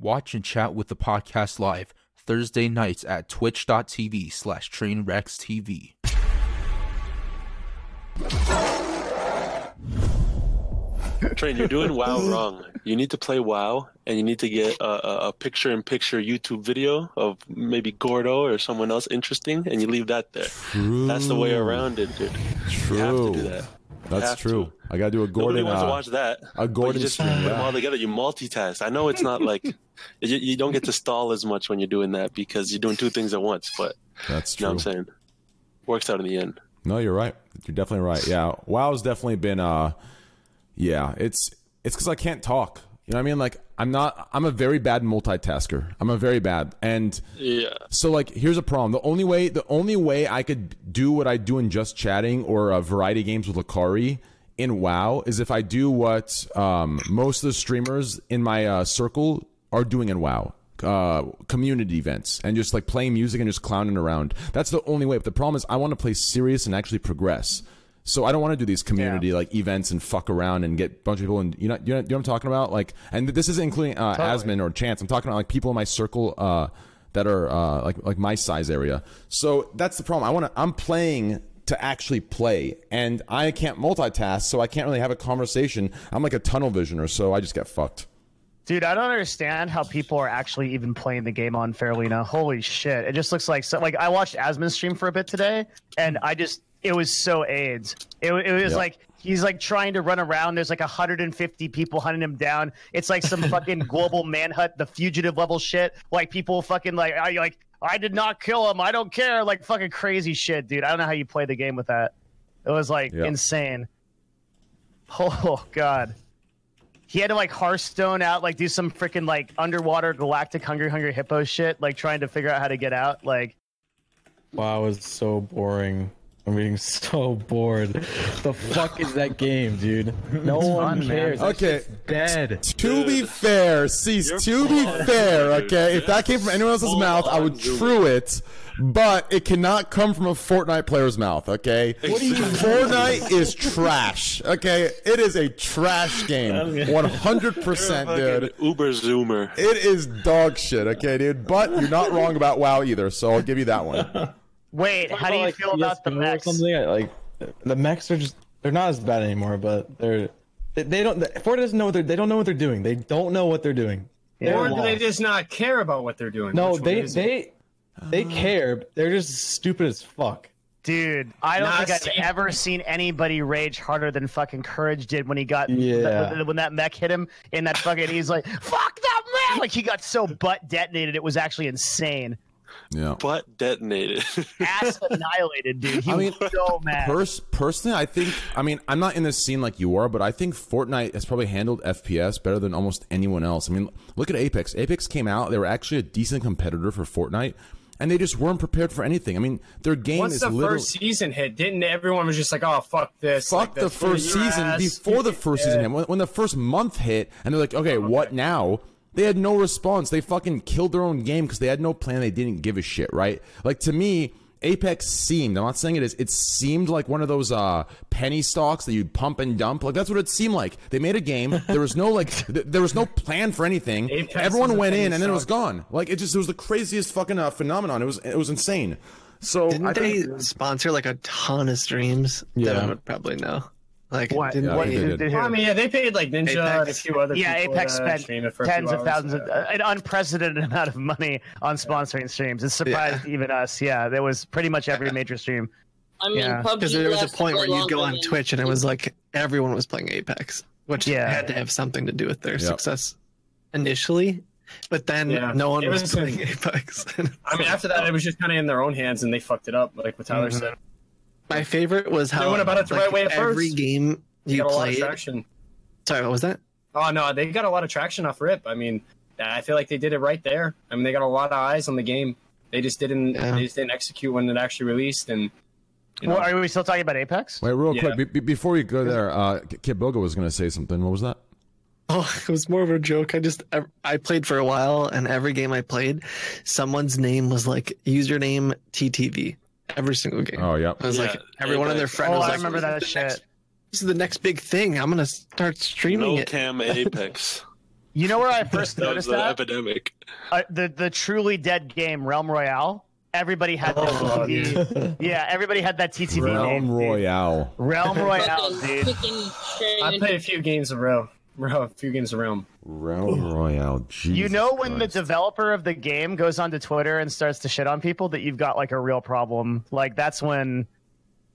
Watch and chat with the podcast live Thursday nights at twitch.tv/trainwreckstv. Train, you're doing WoW wrong. You need to play WoW, and you need to get a picture-in-picture YouTube video of maybe Gordo or someone else interesting, and you leave that there. True. That's the way around it, dude. True. You have to do that. That's true. I gotta do a Gordon. Nobody wants to watch that. A Gordon stream. Put them all together. You multitask. I know it's not like you don't get to stall as much when you're doing that because you're doing two things at once. But that's true. You know what I'm saying? Works out in the end. No, you're right. You're definitely right. Yeah, WoW's definitely been. It's because I can't talk. You know what I mean? Like I'm a very bad multitasker. So like here's a problem. The only way I could do what I do in just chatting or a variety of games with Lucari in WoW is if I do what most of the streamers in my circle are doing in WoW. Community events and just like playing music and just clowning around. That's the only way. But the problem is I want to play serious and actually progress. So I don't want to do these community like events and fuck around and get a bunch of people and you know what I'm talking about, like, and this is including Asmin or Chance. I'm talking about like people in my circle that are like my size area. So that's the problem. I'm playing to actually play, and I can't multitask, so I can't really have a conversation. I'm like a tunnel visioner, so I just get fucked. Dude, I don't understand how people are actually even playing the game on Fairlina. Holy shit! It just looks like I watched Asmin's stream for a bit today, and it was so AIDS. It was like he's like trying to run around. There's like 150 people hunting him down. It's like some fucking global manhunt, the fugitive level shit. Like people fucking like I did not kill him. I don't care. Like fucking crazy shit, dude. I don't know how you play the game with that. It was like insane. Oh god. He had to like Hearthstone out, like do some freaking like underwater galactic hungry hippo shit, like trying to figure out how to get out. Like wow, it was so boring. I'm being so bored. The fuck is that game, dude? No one cares. Okay. Dead. To be fair, cease. To be fair, okay? If that came from anyone else's mouth, I would true it. But it cannot come from a Fortnite player's mouth, okay? Fortnite is trash, okay? It is a trash game. 100%, dude. Uber Zoomer. It is dog shit, okay, dude? But you're not wrong about WoW either, so I'll give you that one. Wait, how do you feel about the mechs? Like the mechs are just—they're not as bad anymore, but they don't. Fortnite doesn't know what they don't know what they're doing. They don't know what they're doing. Yeah. Or do they just not care about what they're doing? No, they care. They're just stupid as fuck. Dude, I don't think I've ever seen anybody rage harder than fucking Courage did when he got when that mech hit him in that fucking. He's like, "Fuck that mech!" Like he got so butt detonated, it was actually insane. Yeah, butt detonated, ass annihilated, dude. Was so mad. Personally, I mean, I'm not in this scene like you are, but I think Fortnite has probably handled FPS better than almost anyone else. I mean, look at Apex. Apex came out; they were actually a decent competitor for Fortnite, and they just weren't prepared for anything. I mean, their game is literally... Once the first season hit, didn't everyone was just like, oh, fuck this. Fuck like the first season before the first season hit. When the first month hit, and they're like, okay, what now? They had no response. They fucking killed their own game because they had no plan. They didn't give a shit, right? Like, to me, Apex seemed, I'm not saying it is, it seemed like one of those penny stocks that you pump and dump. Like, that's what it seemed like. They made a game. There was no, like, there was no plan for anything. Apex Everyone went in, and then it was gone. Like, it was the craziest fucking phenomenon. It was insane. So Didn't they sponsor, like, a ton of streams that I would probably know? Like, what? They paid like Ninja Apex, and a few other people. Yeah, Apex spent tens of thousands of an unprecedented amount of money on sponsoring streams. It surprised even us. Yeah, there was pretty much every major stream. I mean, because there was a point where you'd go on Twitch and it was like everyone was playing Apex, which had to have something to do with their success initially. But then no one was playing Apex. I mean, after that, it was just kind of in their own hands and they fucked it up, like what Tyler said. My favorite was how every game you played. Sorry, what was that? Oh, no, they got a lot of traction off RIP. I mean, I feel like they did it right there. I mean, they got a lot of eyes on the game. They just didn't execute when it actually released. And are we still talking about Apex? Wait, real quick, before we go there, Kid Boga was going to say something. What was that? Oh, it was more of a joke. I played for a while, and every game I played, someone's name was like username TTV. Every single game. Oh, yeah. I was like, everyone in their friend was like, I remember that shit. This is the next big thing. I'm going to start streaming it. No Cam Apex. You know where I first noticed that? Epidemic. The truly dead game, Realm Royale. Everybody had that TTV. Yeah, everybody had that TTV Realm name. Royale. Realm Royale, dude. I play a few games in Realm. A few games in Realm. Realm Royale, Jesus You know when Christ. The developer of the game goes onto Twitter and starts to shit on people that you've got like a real problem. Like that's when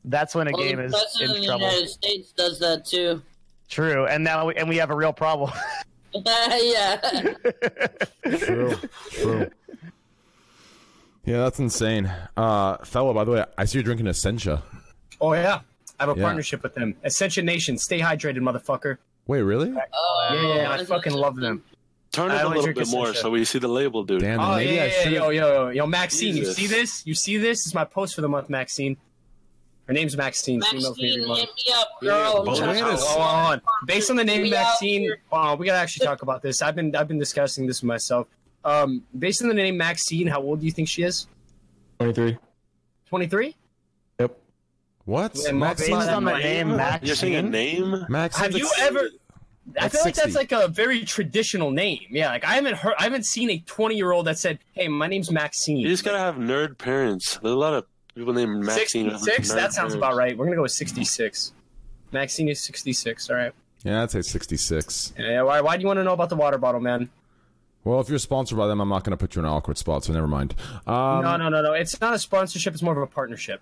a game is in trouble. The president of the United States does that too. True, and now we have a real problem. Yeah. True. Yeah, that's insane. Fellow, by the way, I see you're drinking Essentia. Oh, yeah. I have a partnership with them. Essentia Nation, stay hydrated, motherfucker. Wait, really? Oh, yeah, I fucking love them. Turn it a little bit more so we see the label, dude. Damn, oh, yeah. Yo, Maxine, Jesus. You see this? It's my post for the month, Maxine. Her name's Maxine. Maxine, hit me up, girl. Hold on. Based on the name Maxine, we gotta actually talk about this. I've been discussing this with myself. Based on the name Maxine, how old do you think she is? 23. 23? Yep. What? Yeah, Maxine? Based on the name Maxine? You're saying a name? Maxine. Have you ever... I feel like that's like a very traditional name. Yeah, like I haven't seen a 20-year-old that said, hey, my name's Maxine. You just gotta have nerd parents. There's a lot of people named Maxine. 66? That sounds about right. We're gonna go with 66. Maxine is 66, alright. Yeah, I'd say 66. Yeah, why do you want to know about the water bottle, man? Well, if you're sponsored by them, I'm not going to put you in an awkward spot, so never mind. No. It's not a sponsorship. It's more of a partnership.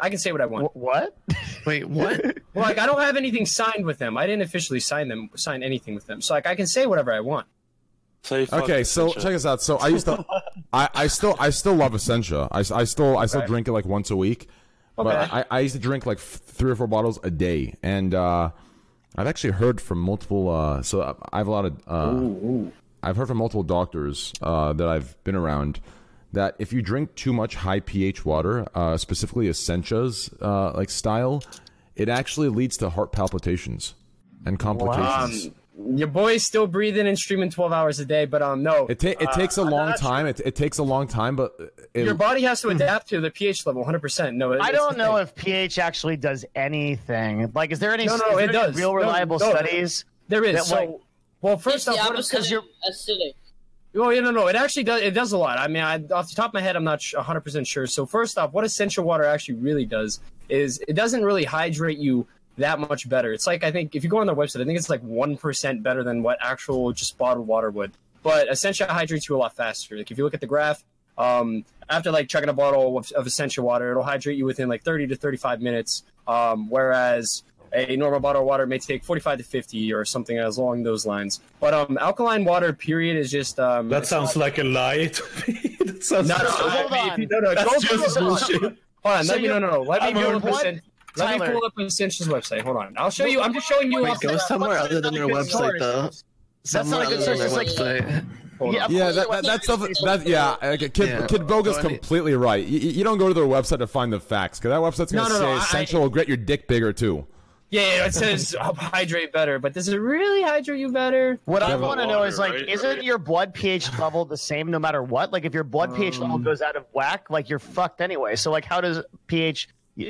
I can say what I want. What? Wait, what? Well, like, I don't have anything signed with them. I didn't officially sign anything with them. So, like, I can say whatever I want. Okay, so check us out. So I used to... I still love Essentia. I still drink it, like, once a week. Okay. But I used to drink, like, 3 or 4 bottles a day. And I've actually heard from multiple... so I have a lot of... I've heard from multiple doctors that I've been around that if you drink too much high pH water, specifically Essentia's like style, it actually leads to heart palpitations and complications. Wow. Your boy's still breathing and streaming 12 hours a day, but no. It takes a long time. Sure. It takes a long time, but... Your body has to adapt to the pH level, 100%. No, I don't know if pH actually does anything. Like, is there any, it does. Real reliable studies? There is. Well, first off, because you're acidic. Oh, yeah, no. It actually does. It does a lot. I mean, off the top of my head, I'm not 100% sure. So first off, what essential water actually really does is it doesn't really hydrate you that much better. It's like, I think if you go on their website, I think it's like 1% better than what actual just bottled water would. But Essentia hydrates you a lot faster. Like if you look at the graph, after like chugging a bottle of Essentia water, it'll hydrate you within like 30 to 35 minutes. Whereas a normal bottle of water may take 45 to 50 or something along those lines. But alkaline water, period, is just... that sounds like a lie to me. That sounds like a lie. No. That's just bullshit. Hold on. No. Let me pull up Essentia's website. Hold on. I'll show you. I'm just showing you... Wait, go somewhere other than your website, though. That's not a good source. Website. Yeah, Kid Boga's completely right. You don't go to their website to find the facts, because that website's going to say Essential will get your dick bigger, too. Yeah, it says hydrate better, but does it really hydrate you better? What I want to know is, like, isn't your blood pH level the same no matter what? Like, if your blood pH level goes out of whack, like, you're fucked anyway. So, like, how does pH,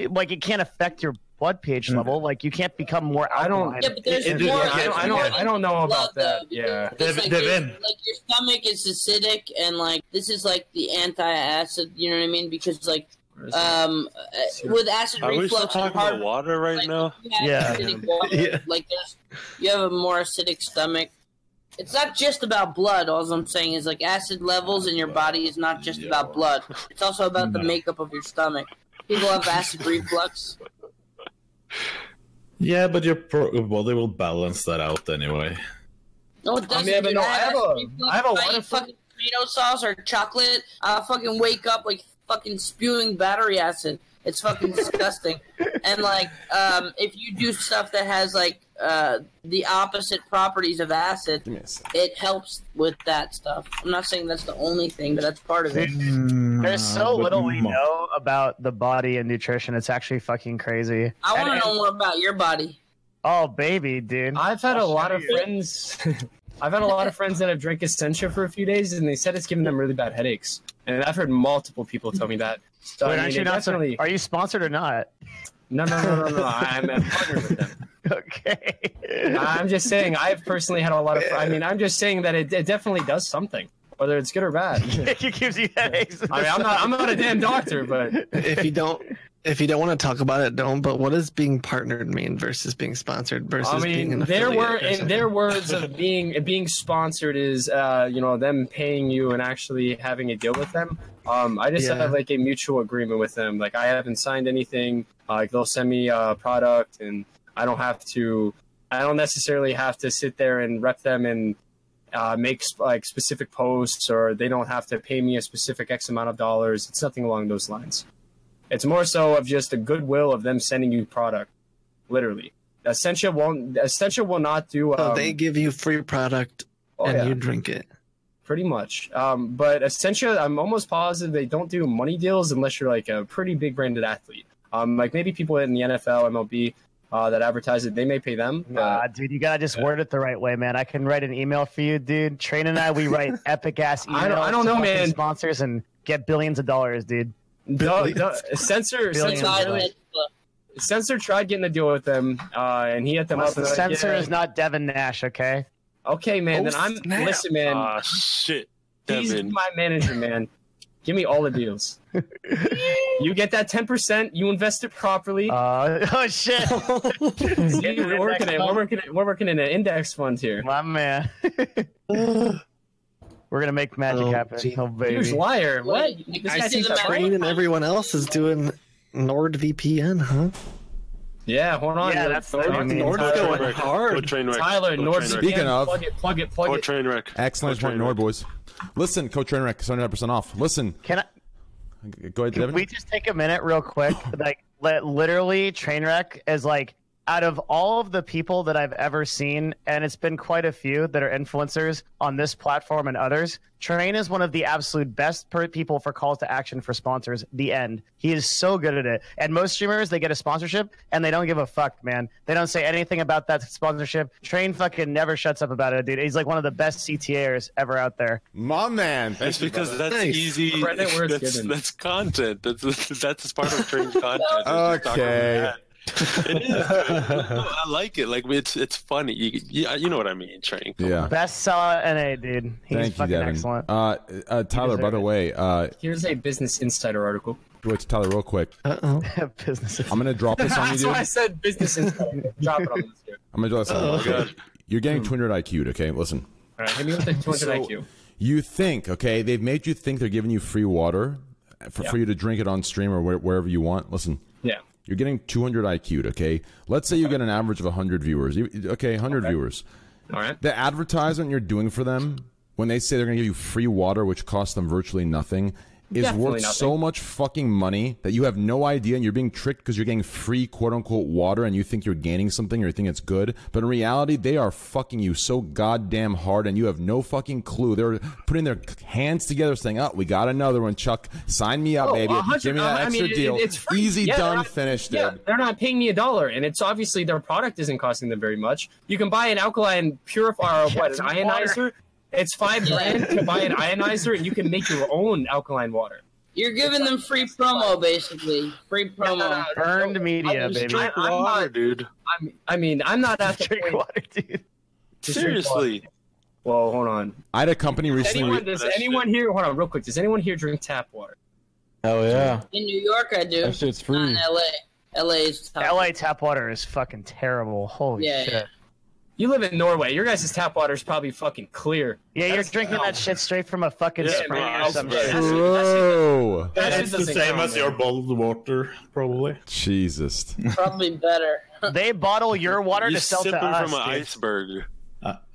like, it can't affect your blood pH level? Like, you can't become more alkaline. Yeah, but I don't know about that. Yeah. Like, your stomach is acidic, and, like, this is, like, the anti-acid, you know what I mean? Because, like... with acid reflux, are we talking about water right now? Yeah. Like you have a more acidic stomach. It's not just about blood. All I'm saying is like acid levels in your body is not just about blood. It's also about the makeup of your stomach. People have acid reflux. Yeah, but your body will balance that out anyway. No, it doesn't. I have a lot of fucking tomato sauce or chocolate. I fucking wake up like. Fucking spewing battery acid. It's fucking disgusting. And like, if you do stuff that has like the opposite properties of acid, it helps with that stuff. I'm not saying that's the only thing, but that's part of it. There's so little we know about the body and nutrition. It's actually fucking crazy. I want to know more about your body. Oh, baby, dude. I've had a lot of friends. I've had a lot of friends that have drank Essentia for a few days, and they said it's giving them really bad headaches. And I've heard multiple people tell me that. So, wait, I mean, are you sponsored or not? No. I'm partnered with them. Okay. I'm just saying, I've personally had a lot of... I mean, I'm just saying that it definitely does something, whether it's good or bad. It gives you headaches. I mean, I'm not a damn doctor, but... If you don't want to talk about it, don't. But what does being partnered mean versus being sponsored versus being an affiliate? In their words of being sponsored is, them paying you and actually having a deal with them. I just have like a mutual agreement with them. Like I haven't signed anything. Like they'll send me a product, and I don't necessarily have to sit there and rep them and make like specific posts, or they don't have to pay me a specific X amount of dollars. It's nothing along those lines. It's more so of just the goodwill of them sending you product, literally. Essentia will not do... they give you free product and you drink it. Pretty much. But Essentia, I'm almost positive they don't do money deals unless you're like a pretty big branded athlete. Like maybe people in the NFL, MLB that advertise it, they may pay them. Nah, dude, you got to just word it the right way, man. I can write an email for you, dude. Train and I, we write epic-ass emails to man. Sponsors and get billions of dollars, dude. No, Censor tried getting a deal with them, and he hit them up. Censor is not Devin Nash, okay? Okay, man. Listen, man. Shit, Devin. He's my manager, man. Give me all the deals. You get that 10%. You invest it properly. Oh shit! See, we're working in an index fund here, my man. We're gonna make magic happen. Gee. Oh baby! Huge liar! What? This I see Train and everyone else is doing NordVPN, huh? Yeah, hold on. Yeah, that's Nord's going hard. Tyler, Nord. Speaking of, plug it. Trainwreck. Excellent point, Nord boys. Listen, Coach Trainwreck, 100% off. Listen, can I? Go ahead, Devin. Can we just take a minute, real quick? Like, literally, Trainwreck is like. Out of all of the people that I've ever seen, and it's been quite a few that are influencers on this platform and others, Train is one of the absolute best people for calls to action for sponsors, the end. He is so good at it. And most streamers, they get a sponsorship, and they don't give a fuck, man. They don't say anything about that sponsorship. Train fucking never shuts up about it, dude. He's like one of the best CTAers ever out there. My man. That's because brother. That's nice. Easy. That's content. That's part of Train's content. Okay. It is. I like it. Like it's funny. You know what I mean, Train. Yeah. Best seller NA, dude. He's fucking excellent. Tyler, by the way, here's a Business Insider article. Wait, Tyler, real quick. Business. I'm gonna drop this on you. That's why I said Business Insider. Drop it on this here. I'm gonna drop this on you. Okay. You're getting 200 IQ'd. Okay, listen. All right, hit me with the 200 IQ. You think? Okay, they've made you think they're giving you free water for you to drink it on stream or wherever you want. Listen. Yeah. You're getting 200 IQ'd, okay? Let's say you get an average of 100 viewers. Okay, 100 viewers. All right. The advertisement you're doing for them, when they say they're going to give you free water, which costs them virtually nothing, is worth so much fucking money that you have no idea, and you're being tricked because you're getting free, quote-unquote, water, and you think you're gaining something or you think it's good. But in reality, they are fucking you so goddamn hard, and you have no fucking clue. They're putting their hands together saying, we got another one, Chuck. Sign me up, baby. Give me that extra deal. It's free. Easy, done, finished, dude. Yeah, they're not paying me $1, and it's obviously their product isn't costing them very much. You can buy an alkaline purifier or an ionizer. It's $5 grand to buy an ionizer, and you can make your own alkaline water. You're giving them free promo, basically. Free promo. No. Earned media, baby. Drink water, dude. I'm not at the point. Water, dude. Seriously. Well, hold on. I had a company recently. Does anyone here drink tap water? Oh, yeah. In New York, I do. That shit's free. Not in L.A. L.A. tap water is fucking terrible. Holy shit. Yeah. You live in Norway. Your guys' tap water is probably fucking clear. Yeah, you're drinking that shit straight from a fucking spring or some shit. Bro. That's the same as your bottled water, probably. Jesus. Probably better. They bottle your water to sell to us. You're sipping from an iceberg.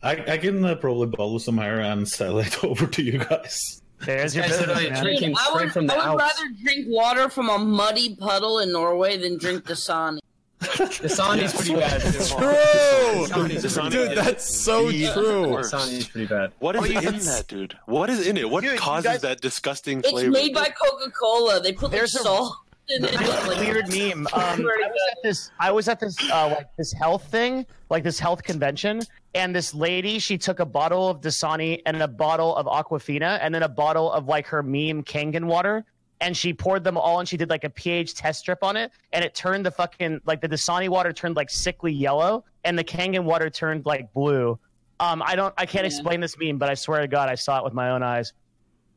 I can probably bottle some here and sell it over to you guys. There's your business, man. I would rather drink water from a muddy puddle in Norway than drink Dasani. Dasani's pretty bad. True, dude, that's so true. Dasani's pretty bad. What is in that, dude? What is in it? What causes that disgusting flavor? It's made by Coca-Cola. They put salt. There's a weird meme. I was at this health thing, like this health convention, and this lady, she took a bottle of Dasani and a bottle of Aquafina, and then a bottle of like her meme Kangen water. and she poured them all and she did like a pH test strip on it, and it turned the fucking, like the Dasani water turned like sickly yellow and the Kangen water turned like blue. I can't explain this meme, but I swear to God, I saw it with my own eyes.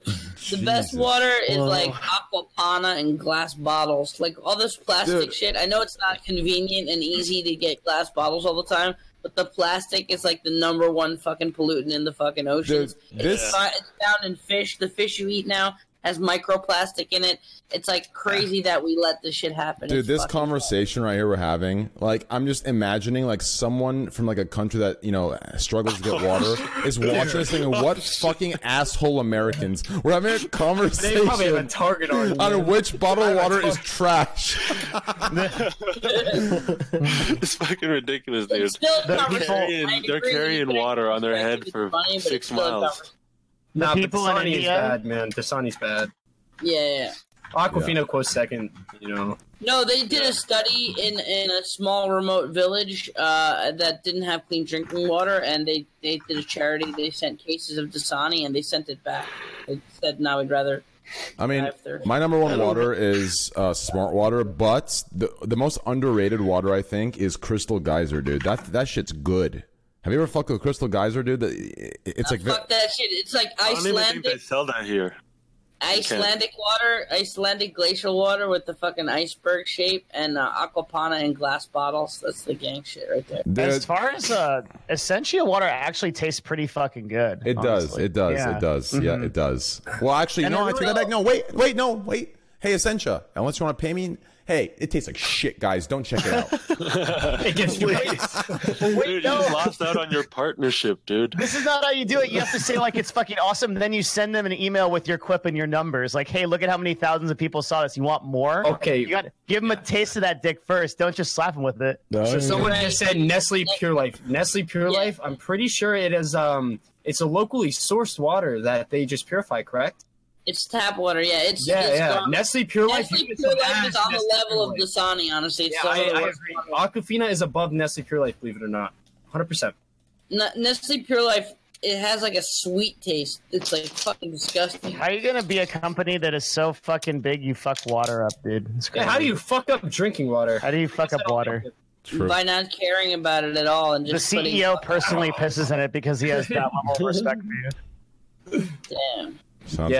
The best water is like Aquapana and glass bottles. Like all this plastic shit. I know it's not convenient and easy to get glass bottles all the time, but the plastic is like the number one fucking pollutant in the fucking oceans. It's found in fish. The fish you eat now has microplastic in it. It's like crazy that we let this shit happen. Dude, this conversation right here we're having, like, I'm just imagining like someone from like a country that, you know, struggles to get water is watching this thing, and what fucking asshole Americans. We're having a conversation. They probably have a target on which bottle of water is trash. It's fucking ridiculous, dude. They're carrying water on their head for funny, 6 miles. Nah, people in India is bad, man. Dasani's bad. Yeah. Aquafina quotes second, you know. No, they did a study in a small remote village that didn't have clean drinking water, and they did a charity. They sent cases of Dasani, and they sent it back. They said, no, we'd rather... I mean, my number one water is Smart Water, but the most underrated water, I think, is Crystal Geyser, dude. That shit's good. Have you ever fucked with Crystal Geyser, dude? Fuck that shit. It's like Icelandic. I don't even think they sell that here. Icelandic water, Icelandic glacial water with the fucking iceberg shape, and Aquapana in glass bottles. That's the gang shit right there. As far as Essentia water, actually tastes pretty fucking good. It does. Mm-hmm. Yeah, it does. Well, actually, I take that back. No, wait. Hey, Essentia, unless you want to pay me. Hey, it tastes like shit, guys. Don't check it out. It gets waste. Dude, you lost out on your partnership, dude. This is not how you do it. You have to say, like, it's fucking awesome. Then you send them an email with your quip and your numbers. Like, hey, look at how many thousands of people saw this. You want more? Okay. You got to give them a taste of that dick first. Don't just slap them with it. So someone just said Nestle Pure Life. Nestle Pure Life, I'm pretty sure it is, it's a locally sourced water that they just purify, correct? It's tap water, It's Nestle Pure Life. Nestle Pure Life is on the level of Dasani, honestly. Yeah, I agree. Aquafina is above Nestle Pure Life, believe it or not. 100%. Nestle Pure Life, it has like a sweet taste. It's like fucking disgusting. How are you going to be a company that is so fucking big you fuck water up, dude? Yeah, how do you fuck up drinking water? How do you fuck up water? True. By not caring about it at all. And just the CEO personally pisses in it because he has that level of respect for you. Damn. I've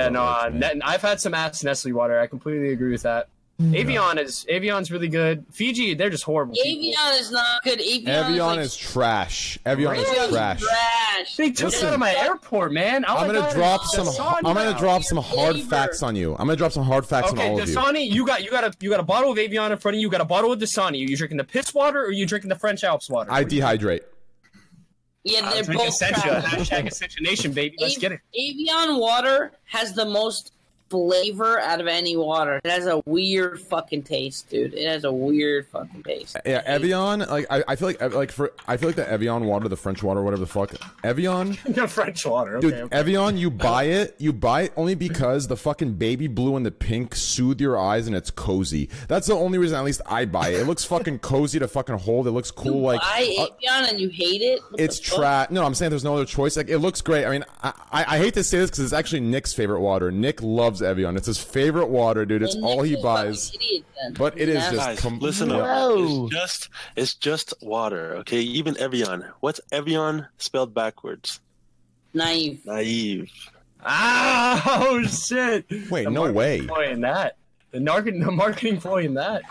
had some ass Nestle water. I completely agree with that. Yeah. Evian's really good. Fiji, they're just horrible. Evian is not good. Evian is trash. Evian is trash. They took it out of my airport, man. I'm gonna drop some hard facts on all Dasani, of you. You got a bottle of Evian in front of you. You got a bottle of Dasani. Are you drinking the piss water or are you drinking the French Alps water? I dehydrate. Yeah, they're both Essentia. Hashtag Essentia Nation, baby. Let's get it. Evian water has the most flavor out of any water. It has a weird fucking taste, dude. Yeah, Evian. Like I feel like the Evian water, the French water, whatever the fuck. Evian. The French water. Okay, dude, okay. Evian, you buy it only because the fucking baby blue and the pink soothe your eyes and it's cozy. That's the only reason. At least I buy it. It looks fucking cozy to fucking hold. It looks cool. You buy Evian and you hate it. What it's trash. No, I'm saying there's no other choice. Like it looks great. I mean, I hate to say this because it's actually Nick's favorite water. Nick loves Evian. It's his favorite water, dude. It's all he buys. But it is just listen up. It's just water, okay? Even Evian. What's Evian spelled backwards? Naive. Oh shit! Wait, no way. The marketing ploy in that.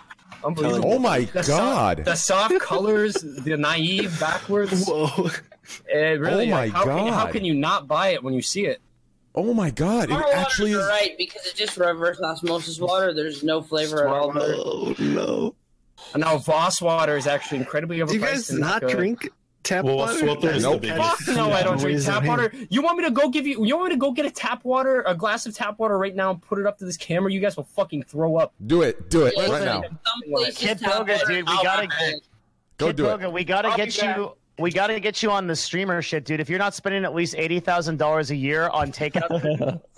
Unbelievable. Oh my god. The soft colors, the naive backwards. Whoa. Really, oh my god. How can you not buy it when you see it? Oh my god, it actually is right because it's just reverse osmosis water. There's no flavor at all. Oh no. Now Voss water is actually incredibly overpriced. Do you guys not drink tap water? No, I don't drink tap water. You want me to go get a glass of tap water right now and put it up to this camera? You guys will fucking throw up. Do it right now. Kid Boga, dude, we gotta get you We got to get you on the streamer shit, dude. If you're not spending at least $80,000 a year on takeout,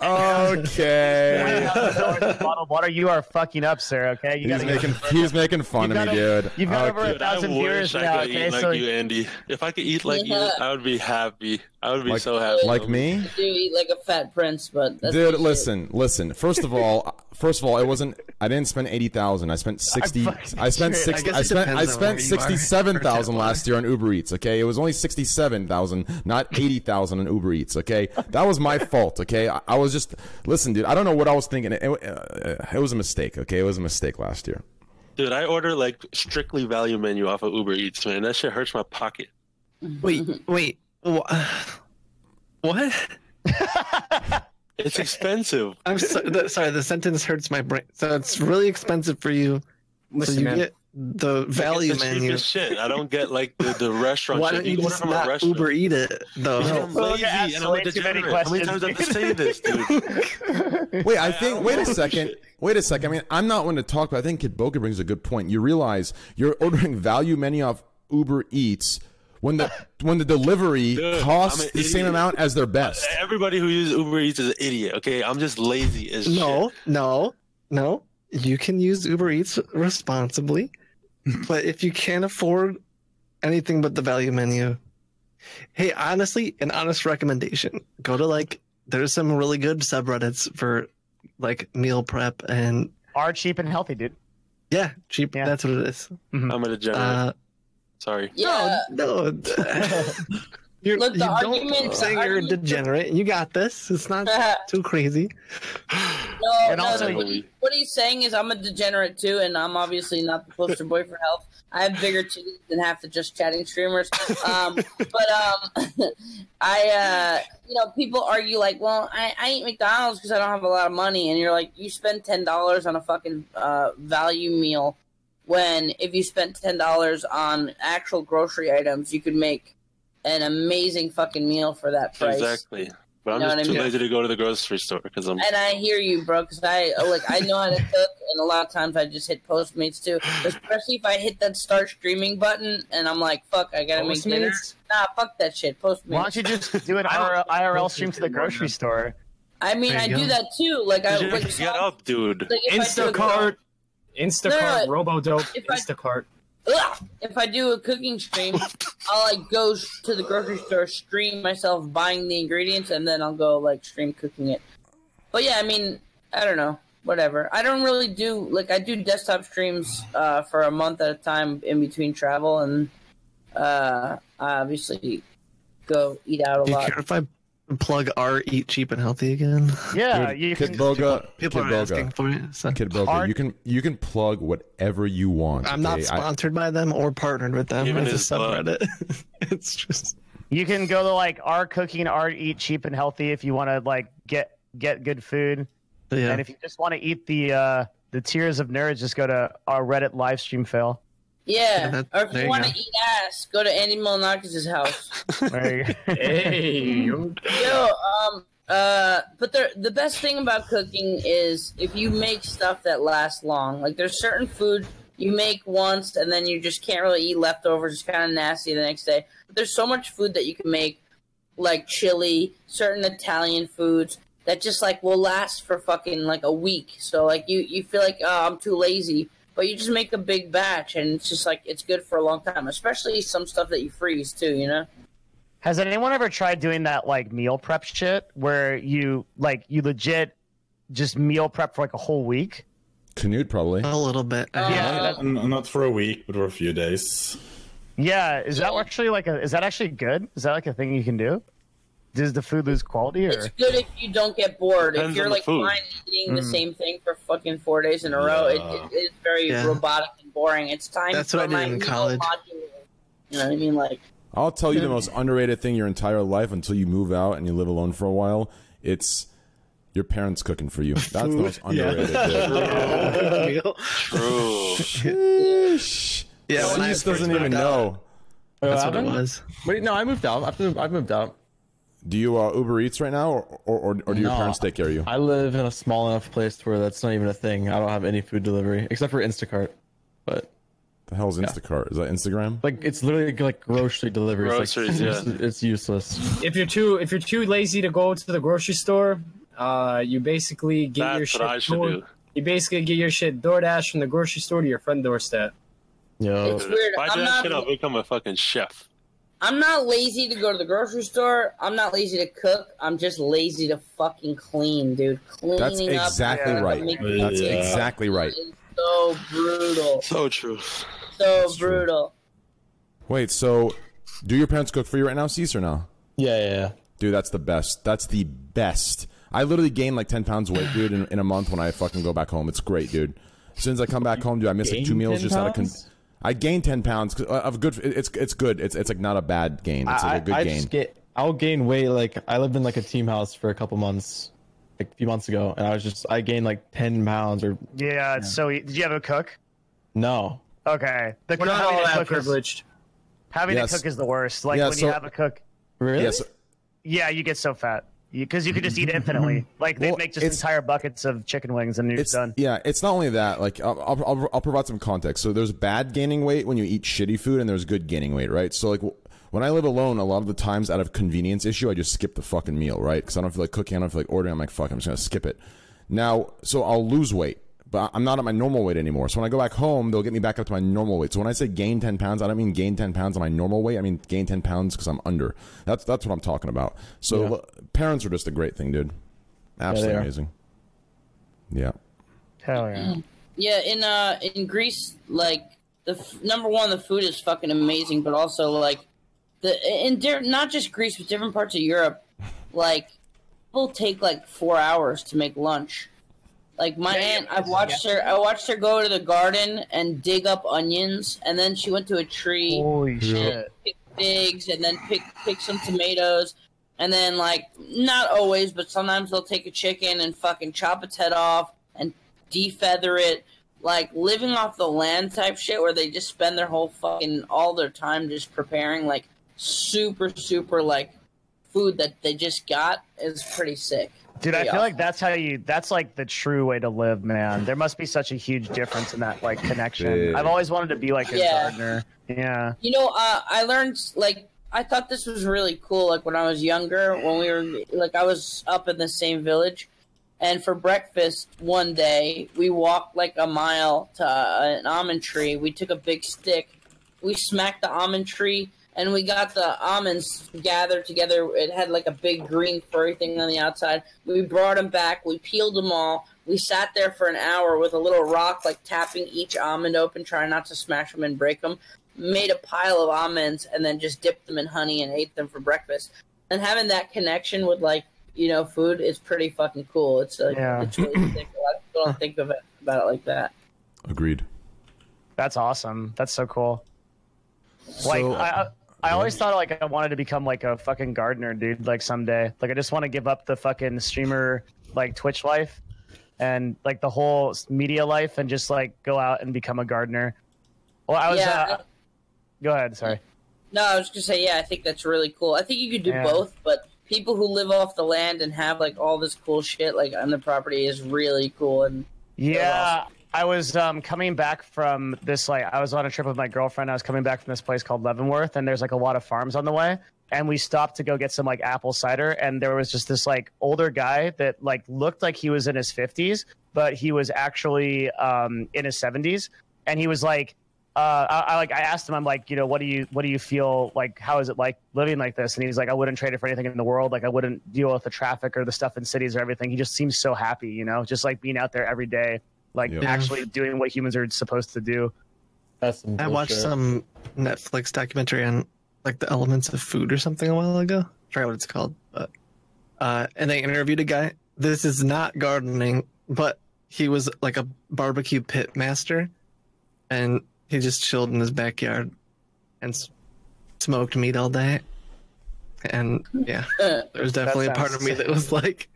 okay, bottled water, you are fucking up, sir. Okay, you he's making fun of me, dude. You've got over 1,000 viewers now. Okay, so like you, Andy. If I could eat like you, I would be happy. I would be like, so happy. Like me? I do eat like a fat prince, but that's dude, listen. First of all, it wasn't. I didn't spend $80,000. I spent 60. I spent $67,000 last year on Uber Eats. Okay, it was only $67,000, not $80,000 on Uber Eats. Okay, that was my fault. Okay, I was just listen, dude. I don't know what I was thinking. It was a mistake. Okay, it was a mistake last year. Dude, I order like strictly value menu off of Uber Eats, man. That shit hurts my pocket. Wait. What? It's expensive. I'm sorry. The sentence hurts my brain. So it's really expensive for you. Listen, so you get the value menu. Shit. I don't get like the restaurant. Why don't you just not Uber Eat it though? I'm lazy and I'm degenerate. How many times I have to say this, dude? Wait a second. I mean, I'm not one to talk, but I think Kid Boca brings a good point. You realize you're ordering value menu off Uber Eats. When the delivery costs the same amount as their best. Everybody who uses Uber Eats is an idiot, okay? I'm just lazy as shit. No. You can use Uber Eats responsibly, but if you can't afford anything but the value menu, hey, honestly, an honest recommendation. Go to, like, there's some really good subreddits for, like, meal prep and... Are cheap and healthy, dude. Yeah, cheap. Yeah. That's what it is. Mm-hmm. I'm going to generate. Sorry. Yeah. No. Look, you don't say you're degenerate. You got this. It's not too crazy. No. What he's saying is I'm a degenerate too, and I'm obviously not the poster boy for health. I have bigger titties than half the Just Chatting streamers. But people argue like, well, I eat McDonald's because I don't have a lot of money. And you're like, you spend $10 on a fucking value meal. When if you spent $10 on actual grocery items, you could make an amazing fucking meal for that price. Exactly. But I'm just too lazy to go to the grocery store because I'm... And I hear you, bro, because I know how to cook, and a lot of times I just hit Postmates, too. Especially if I hit that start streaming button, and I'm like, fuck, I gotta make dinner. Nah, fuck that shit, Postmates. Why don't you just do an IRL stream to the grocery store? I mean, I do that, too. Like, I would get up, dude. Like, Instacart. Instacart, no. RoboDope, Instacart. If I do a cooking stream, I'll like go to the grocery store, stream myself buying the ingredients, and then I'll go like stream cooking it. But yeah, I mean, I don't know, whatever. I don't really do like I do desktop streams for a month at a time in between travel, and I obviously go eat out a lot. Do you care if I plug our Eat Cheap and Healthy again? Yeah, dude, you can. Kid Boga, people are asking for it. So. Kid Boga, you can plug whatever you want. I'm not sponsored by them or partnered with them. It's a subreddit. It's just you can go to like our cooking, our Eat Cheap and Healthy if you want to like get good food. Yeah. And if you just want to eat the tears of nerds, just go to our Reddit live stream fail. Yeah, or if you want to eat ass, go to Andy Milonakis' house. Hey, yo, but the best thing about cooking is if you make stuff that lasts long. Like there's certain food you make once and then you just can't really eat leftovers. It's kind of nasty the next day. But there's so much food that you can make, like chili, certain Italian foods that just like will last for fucking like a week. So like you feel like I'm too lazy. But you just make a big batch, and it's just like it's good for a long time, especially some stuff that you freeze too, you know? Has anyone ever tried doing that like meal prep shit where you legit just meal prep for like a whole week? Canute probably. A little bit. Yeah. Not for a week, but for a few days. Yeah. Is that actually good? Is that like a thing you can do? Does the food lose quality? Or? It's good if you don't get bored. Depends if you're like fine eating the same thing for fucking 4 days in a row, it's very robotic and boring. It's time. That's what I did in college. You know what I mean? Like, I'll tell you the most underrated thing your entire life until you move out and you live alone for a while. It's your parents cooking for you. That's the most underrated. Yeah. True. Yeah, Cease doesn't even know. That's what it was. Wait, no, I moved out. I've moved out. Do you Uber Eats right now, or do your parents take care of you? I live in a small enough place where that's not even a thing. I don't have any food delivery except for Instacart. But The hell is Instacart? Yeah. Is that Instagram? Like it's literally like grocery deliveries. Groceries, like, yeah. It's useless. If you're too lazy to go to the grocery store, you basically get your shit. That's what I should do. You basically get your shit DoorDash from the grocery store to your friend doorstep. Yo. It's weird. If I do that shit, I'll become a fucking chef. I'm not lazy to go to the grocery store. I'm not lazy to cook. I'm just lazy to fucking clean, dude. Cleaning up. That's exactly right. So brutal. So true. So brutal. Wait, so do your parents cook for you right now, Cease, or no? Yeah. Dude, that's the best. That's the best. I literally gained like 10 pounds weight, dude, in a month when I fucking go back home. It's great, dude. As soon as I come back home, dude, I miss like 2 meals just out of... I gained 10 pounds of good. It's good. It's like not a bad gain. It's like a good gain. I'll gain weight. Like I lived in like a team house for a couple months, like a few months ago, and I gained like 10 pounds or. Yeah. It's so did you have a cook? No. Okay. We're not all that privileged. Having a cook is the worst. Like when you have a cook. Really? Yeah. You get so fat. Because you could just eat infinitely. Like, they make just entire buckets of chicken wings and it's done. Yeah, it's not only that. Like, I'll provide some context. So there's bad gaining weight when you eat shitty food, and there's good gaining weight, right? So, like, when I live alone, a lot of the times out of convenience issue, I just skip the fucking meal, right? Because I don't feel like cooking, I don't feel like ordering. I'm like, fuck, I'm just going to skip it. Now, so I'll lose weight, but I'm not at my normal weight anymore. So when I go back home, they'll get me back up to my normal weight. So when I say gain 10 pounds, I don't mean gain 10 pounds on my normal weight. I mean gain 10 pounds because I'm under. That's what I'm talking about. So Parents are just a great thing, dude. Absolutely amazing. Yeah. Hell yeah. Yeah, in Greece, like, number one, the food is fucking amazing, but also, like, not just Greece, but different parts of Europe, like, people take, like, 4 hours to make lunch. Like, my aunt, I watched her go to the garden and dig up onions, and then she went to a tree. Holy shit. Picked figs, and then picked some tomatoes, and then, like, not always, but sometimes they'll take a chicken and fucking chop its head off and defeather it. Like, living off the land type shit where they just spend their whole fucking, all their time just preparing, like, super, super, like, food that they just got is pretty sick. Dude, I feel like that's like the true way to live, man. There must be such a huge difference in that, like, connection. I've always wanted to be like a gardener. Yeah. You know, I learned, like, I thought this was really cool, like, when I was younger, when we were, like, I was up in the same village. And for breakfast one day, we walked, like, a mile to an almond tree. We took a big stick. We smacked the almond tree. And we got the almonds gathered together. It had like a big green furry thing on the outside. We brought them back. We peeled them all. We sat there for an hour with a little rock, like tapping each almond open, trying not to smash them and break them. Made a pile of almonds and then just dipped them in honey and ate them for breakfast. And having that connection with, like, you know, food is pretty fucking cool. It's like it's really sick. A lot of people don't think about it like that. Agreed. That's awesome. That's so cool. Like, so, I always thought, like, I wanted to become, like, a fucking gardener, dude, like, someday. Like, I just want to give up the fucking streamer, like, Twitch life and, like, the whole media life and just, like, go out and become a gardener. Well, I was... Go ahead, sorry. No, I was going to say, I think that's really cool. I think you could do both, but people who live off the land and have, like, all this cool shit, like, on the property is really cool. And awesome. I was coming back from this, like, I was on a trip with my girlfriend. I was coming back from this place called Leavenworth, and there's, like, a lot of farms on the way. And we stopped to go get some, like, apple cider, and there was just this, like, older guy that, like, looked like he was in his 50s, but he was actually in his 70s. And he was, like, I asked him, I'm like, you know, what do you feel, like, how is it like living like this? And he's like, I wouldn't trade it for anything in the world. Like, I wouldn't deal with the traffic or the stuff in cities or everything. He just seems so happy, you know, just, like, being out there every day. Like, actually doing what humans are supposed to do. That's some bullshit. I watched some Netflix documentary on, like, the elements of food or something a while ago. Try what it's called. But, and they interviewed a guy. This is not gardening, but he was, like, a barbecue pit master. And he just chilled in his backyard and smoked meat all day. And, there was definitely a part of me that was like...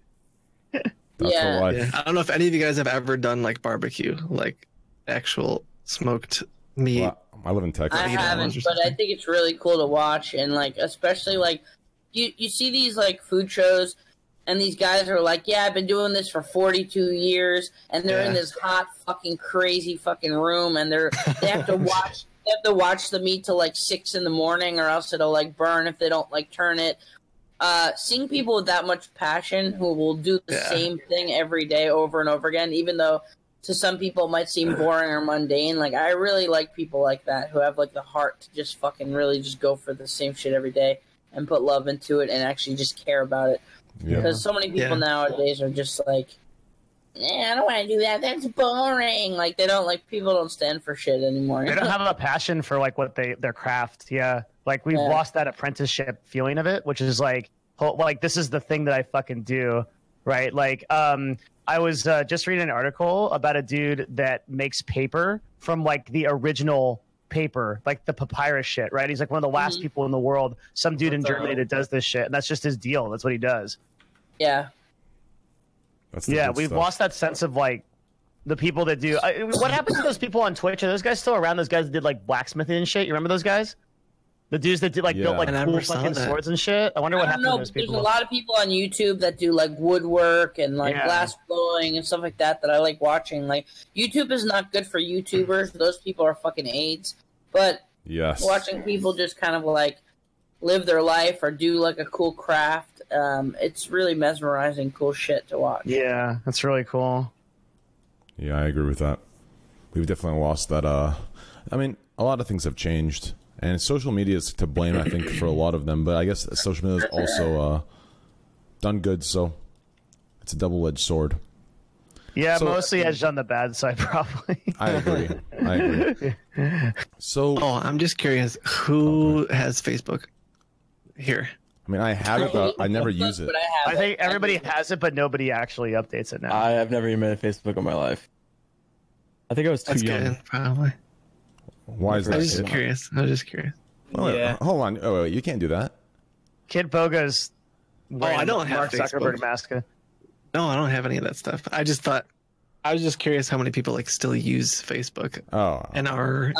Yeah. I don't know if any of you guys have ever done, like, barbecue, like, actual smoked meat. Wow. I live in Texas. I haven't, but I think it's really cool to watch. And, like, especially, like, you see these, like, food shows And these guys are like, yeah, I've been doing this for 42 years, and they're in this hot fucking crazy fucking room, and they have to watch the meat till like 6 a.m, or else it'll like burn if they don't like turn it. Seeing people with that much passion who will do the same thing every day over and over again, even though to some people it might seem boring or mundane, like I really like people like that who have like the heart to just fucking really just go for the same shit every day and put love into it and actually just care about it. Yeah. Because so many people nowadays are just like, I don't want to do that. That's boring. Like they don't like people don't stand for shit anymore. They don't have a passion for like what their craft. Yeah, like we've lost that apprenticeship feeling of it, which is like this is the thing that I fucking do, right? Like I was just reading an article about a dude that makes paper from like the original paper, like the papyrus shit, right? He's like one of the last people in the world, some dude in Germany that does this shit, and that's just his deal. That's what he does. We've lost that sense of like the people that do what happened to those people on Twitch? Are those guys still around? Those guys that did like blacksmithing and shit, you remember those guys, the dudes that did like built like cool fucking swords and shit? I wonder what happened to those people. There's a lot of people on YouTube that do like woodwork and like glass blowing and stuff like that that I like watching. Like YouTube is not good for YouTubers. Those people are fucking AIDS. But watching people just kind of like live their life or do like a cool craft, it's really mesmerizing, cool shit to watch. Yeah, that's really cool. Yeah, I agree with that. We've definitely lost that. I mean, a lot of things have changed. And social media is to blame, I think, for a lot of them. But I guess social media has also done good, so it's a double-edged sword. Yeah, so, mostly edged on the bad side, probably. I agree. So, I'm just curious, who has Facebook here? I mean, I have it, but I never use it. I think everybody has it, but nobody actually updates it now. I've never even been to Facebook in my life. I think I was too young. Good, probably. Why is that? I'm just curious. Well, yeah. Hold on. Oh, wait, you can't do that. Kid Boga's. I don't have Zuckerberg mascot. No, I don't have any of that stuff. I was just curious how many people like still use Facebook. Oh. In our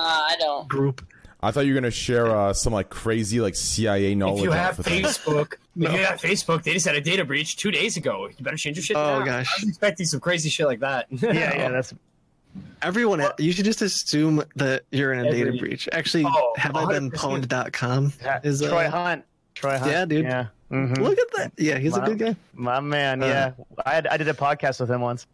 group. I thought you were gonna share some like crazy like CIA knowledge. If you have Facebook, they just had a data breach 2 days ago. You better change your shit. Oh gosh. I was expecting some crazy shit like that. Yeah, that's. Everyone, you should just assume that you're in a data breach. Actually, have I been pwned.com? Is Troy Hunt. Yeah, dude. Yeah. Mm-hmm. Look at that. Yeah, he's a good guy. My man. I did a podcast with him once.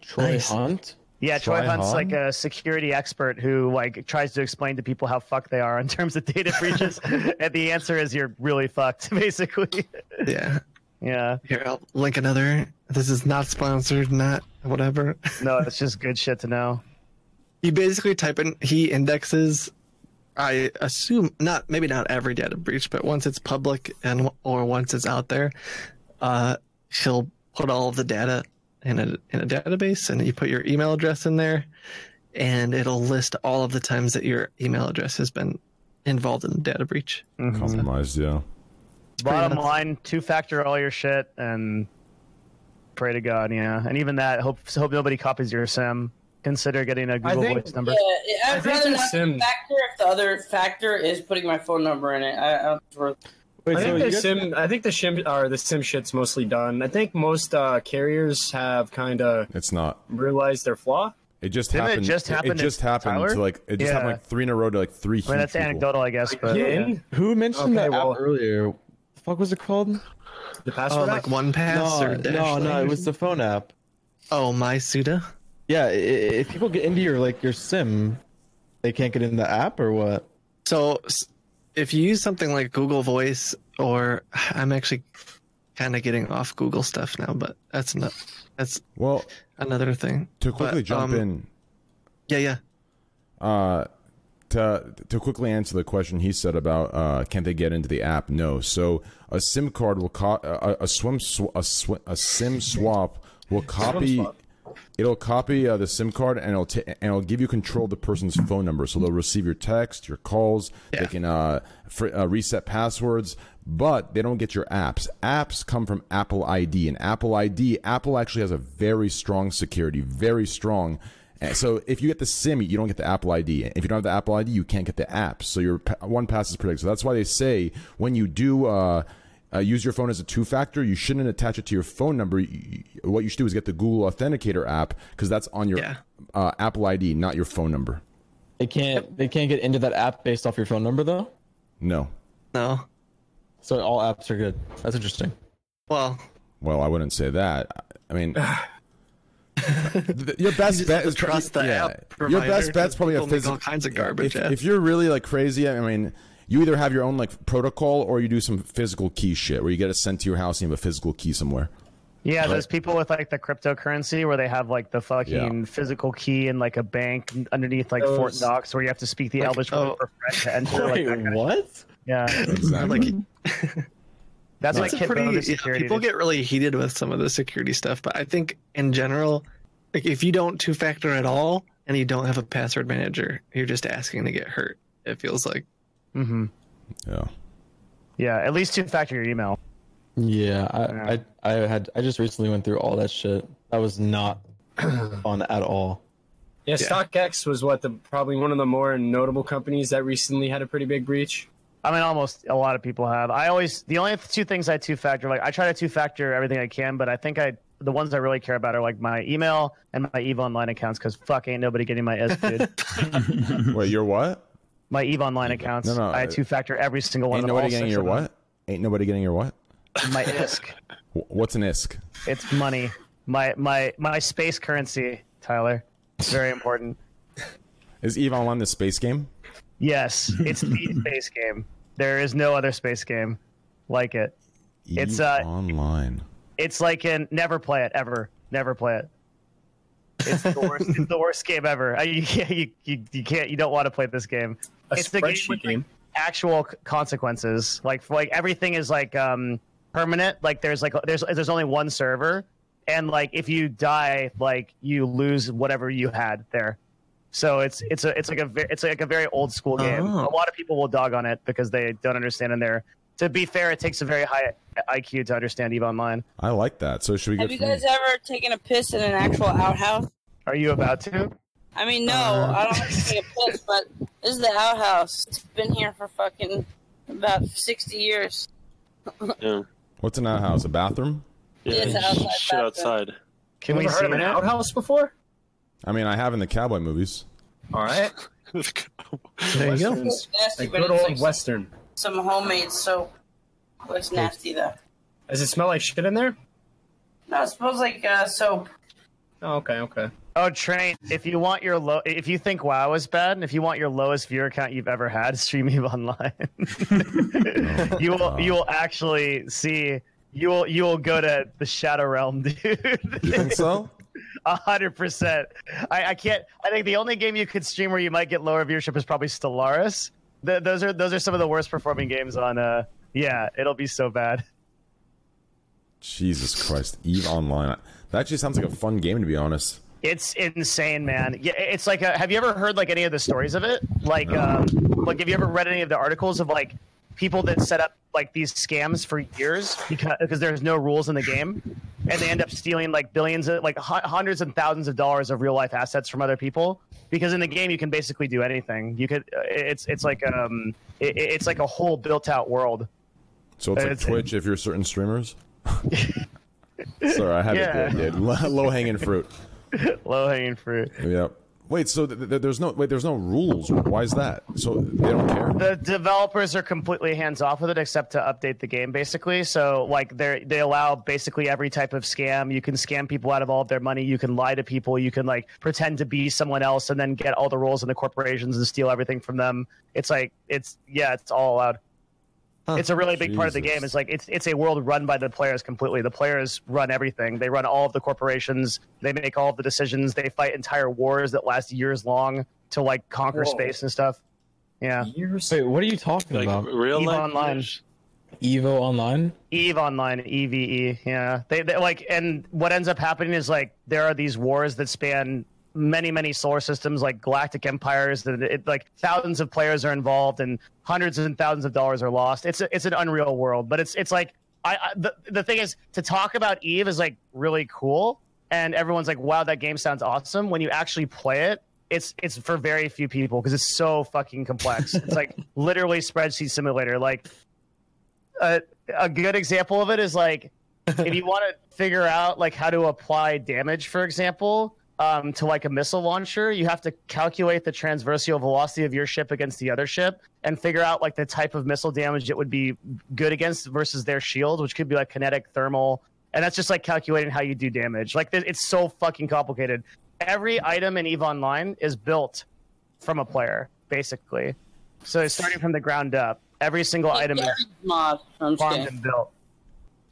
Troy Hunt. Yeah, Troy Hunt's like a security expert who like tries to explain to people how fucked they are in terms of data breaches, and the answer is you're really fucked, basically. Yeah. Here, I'll link another. This is not sponsored, not whatever. No, it's just good shit to know. You basically type in, he indexes, I assume, maybe not every data breach, but once it's public or once it's out there, he'll put all of the data in a database, and you put your email address in there, and it'll list all of the times that your email address has been involved in the data breach. Compromised, yeah. Bottom line, two-factor all your shit and pray to God, and even that. Hope nobody copies your SIM. Consider getting a Google Voice number. Yeah, I'd rather not SIM factor if the other factor is putting my phone number in it. I think the SIM shit's mostly done. I think most carriers have kind of realized their flaw. It just happened to three in a row to like three. I mean, that's anecdotal, I guess. But who mentioned that earlier? What the fuck was it called? The password app? Like OnePass or Dashlane? No, it was the phone app. Oh, MySuda. Yeah, if people get into your SIM, they can't get in the app or what? So, if you use something like Google Voice, or I'm actually kind of getting off Google stuff now, but that's not. That's another thing. To quickly jump in. Yeah. To quickly answer the question he said about can they get into the app? No. So a SIM card will SIM swap will copy. It'll copy the SIM card, and it'll give you control of the person's phone number. So they'll receive your text, your calls. Yeah. They can reset passwords, but they don't get your apps. Apps come from Apple ID, and Apple actually has a very strong security, very strong. So if you get the SIM, you don't get the Apple ID. If you don't have the Apple ID, you can't get the apps. So your OnePass is protected. So that's why they say when you do Use your phone as a two-factor. You shouldn't attach it to your phone number. What you should do is get the Google Authenticator app, because that's on your Apple ID, not your phone number. They can't get into that app based off your phone number, though? No. So all apps are good. That's interesting. Well, I wouldn't say that. I mean, your best bet is trust the app provider. Your best bet's probably a physical. All kinds of garbage. If you're really like crazy, I mean, you either have your own like protocol or you do some physical key shit where you get it sent to your house and you have a physical key somewhere. Yeah, right? Those people with like the cryptocurrency where they have like the fucking physical key in like a bank underneath like Fort Knox where you have to speak the Elvish word for Fred to enter. Wait, like what? Yeah, exactly. That's like pretty. People get really heated with some of the security stuff, but I think in general, like if you don't two-factor at all and you don't have a password manager, you're just asking to get hurt. It feels like. Mm-hmm. Yeah. At least two-factor your email. Yeah, I just recently went through all that shit. That was not fun at all. Yeah, StockX was probably one of the more notable companies that recently had a pretty big breach. I mean, almost a lot of people have. The only two things I two-factor, like I try to two-factor everything I can, but I think the ones I really care about are like my email and my EVE Online accounts, because fuck, ain't nobody getting my S, dude. Wait, your what? My EVE Online accounts. No, I two-factor every single one of them. Ain't nobody getting your what? Ain't nobody getting your what? My ISK. What's an ISK? It's money. My space currency, Tyler. It's very important. Is EVE Online the space game? Yes, it's the space game. There is no other space game like it. It's online. It's like never play it ever. Never play it. It's the worst. It's the worst game ever. You don't want to play this game. It's the game with like actual consequences. Like everything is like permanent. Like there's only one server, and like if you die, like you lose whatever you had there. So it's like a very old school game. Oh. A lot of people will dog on it because they don't understand. To be fair, it takes a very high IQ to understand EVE Online. I like that. So should we? Have you guys ever taken a piss in an actual outhouse? Are you about to? I mean, no, I don't want to take a piss, but this is the outhouse. It's been here for fucking about 60 years. Yeah. What's an outhouse? A bathroom? Yeah, it's outside. Shit, outside. Can we see an outhouse before? I mean, I have in the cowboy movies. All right. There you go. Nasty, like good old Western. Some homemade soap. It's nasty, though. Does it smell like shit in there? No, it smells like soap. Oh, okay. Oh, Train, if you think WoW is bad, and if you want your lowest viewer count you've ever had, stream EVE Online. You will actually see... You will go to the Shadow Realm, dude. You think so? 100%. I can't. I think the only game you could stream where you might get lower viewership is probably Stellaris. Those are some of the worst performing games on. Yeah, it'll be so bad. Jesus Christ, EVE Online. That actually sounds like a fun game, to be honest. It's insane, man. Yeah, it's like. Have you ever heard like any of the stories of it? Like, have you ever read any of the articles of like people that set up like these scams for years because there's no rules in the game, and they end up stealing like billions of like hundreds and thousands of dollars of real life assets from other people, because in the game you can basically do anything. You could it's like a whole built out world. So it's like Twitch if you're certain streamers. Sorry, I had it good, dude. Low hanging fruit. Low hanging fruit. Yep. Wait, so there's no rules. Why is that? So they don't care. The developers are completely hands off with it, except to update the game, basically. So like they allow basically every type of scam. You can scam people out of all of their money. You can lie to people. You can like pretend to be someone else and then get all the roles in the corporations and steal everything from them. It's like it's all allowed. Huh. It's a really big part of the game. It's like it's a world run by the players completely. The players run everything. They run all of the corporations. They make all of the decisions. They fight entire wars that last years long to like conquer space and stuff. Yeah. Years? Wait, what are you talking about? Real EVE Online. EVO Online? EVE Online, EVE. Yeah. They like, and what ends up happening is like there are these wars that span many, many solar systems, like galactic empires, that like thousands of players are involved and hundreds and thousands of dollars are lost. It's an unreal world, but it's like the thing is, to talk about EVE is like really cool, and everyone's like, wow, that game sounds awesome. When you actually play it, it's for very few people because it's so fucking complex. It's like literally spreadsheet simulator. Like a good example of it is like if you want to figure out like how to apply damage, for example, to like a missile launcher, you have to calculate the transversal velocity of your ship against the other ship and figure out like the type of missile damage it would be good against versus their shield, which could be like kinetic, thermal, and that's just like calculating how you do damage. Like it's so fucking complicated. Every item in EVE Online is built from a player, basically. So it's starting from the ground up. Every single item is farmed and built.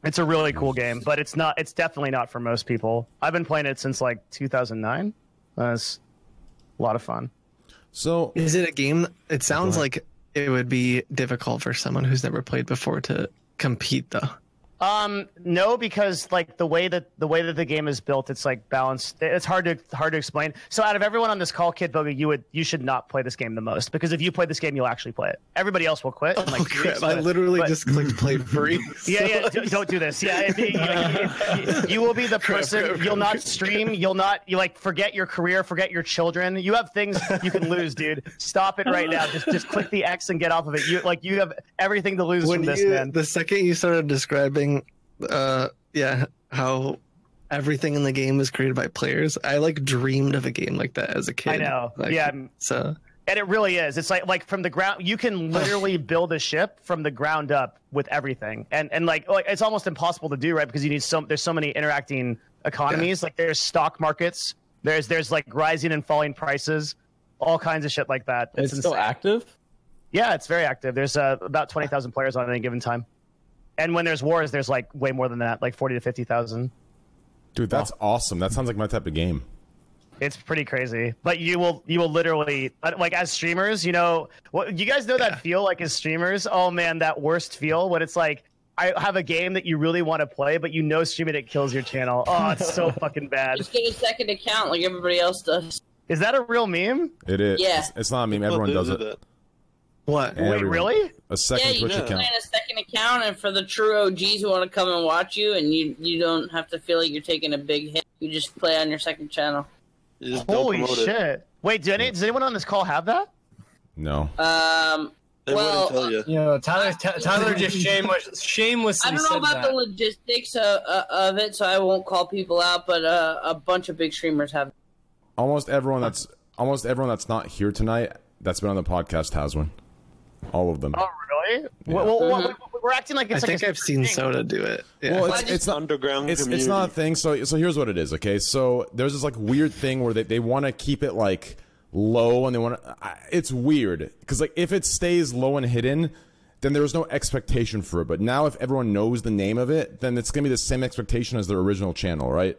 It's a really cool game, but it's not. It's definitely not for most people. I've been playing it since like 2009. It's a lot of fun. So, is it a game? It sounds like it would be difficult for someone who's never played before to compete, though. No, because like the way that the game is built, it's like balanced. It's hard to explain. So, out of everyone on this call, Kid Boga, you should not play this game the most, because if you play this game, you'll actually play it. Everybody else will quit. And, like, I literally just clicked play free. So yeah. Don't do this. Yeah, you will be the person. You'll not stream. You'll forget your career, forget your children. You have things you can lose, dude. Stop it right now. Just click the X and get off of it. You have everything to lose from this, man. The second you started describing how everything in the game is created by players, I like dreamed of a game like that as a kid. I know, so and it really is. It's like from the ground, you can literally build a ship from the ground up with everything, and like it's almost impossible to do, right? Because you need there's so many interacting economies. Yeah. Like there's stock markets, there's like rising and falling prices, all kinds of shit like that. It's still active. Yeah, it's very active. There's about 20,000 players on any given time. And when there's wars, there's like way more than that, like 40,000 to 50,000. Dude, that's awesome. That sounds like my type of game. It's pretty crazy. But you will literally, like as streamers, you know, you guys know that feel, like as streamers? Oh man, that worst feel when it's like, I have a game that you really want to play, but you know streaming it kills your channel. Oh, it's so fucking bad. Just get a second account like everybody else does. Is that a real meme? It is. Yeah. It's not a meme. Everyone does it. What? Wait, really? A second Twitch account. Yeah, you can plan a second account, and for the true OGs who want to come and watch you, and you don't have to feel like you're taking a big hit. You just play on your second channel. Holy shit. Wait, does anyone on this call have that? No. They wouldn't tell you. You know, Tyler just shamelessly I don't know about the logistics of it, so I won't call people out, but a bunch of big streamers have it. Almost everyone that's not here tonight that's been on the podcast has one. All of them. Oh, really? Yeah. Well, we're acting like it's. I think I've seen Soda do it. Yeah. Well, it's not underground. It's not a thing. So here's what it is. Okay, so there's this like weird thing where they want to keep it like low, and they want to. It's weird because like if it stays low and hidden, then there's no expectation for it. But now if everyone knows the name of it, then it's gonna be the same expectation as their original channel, right?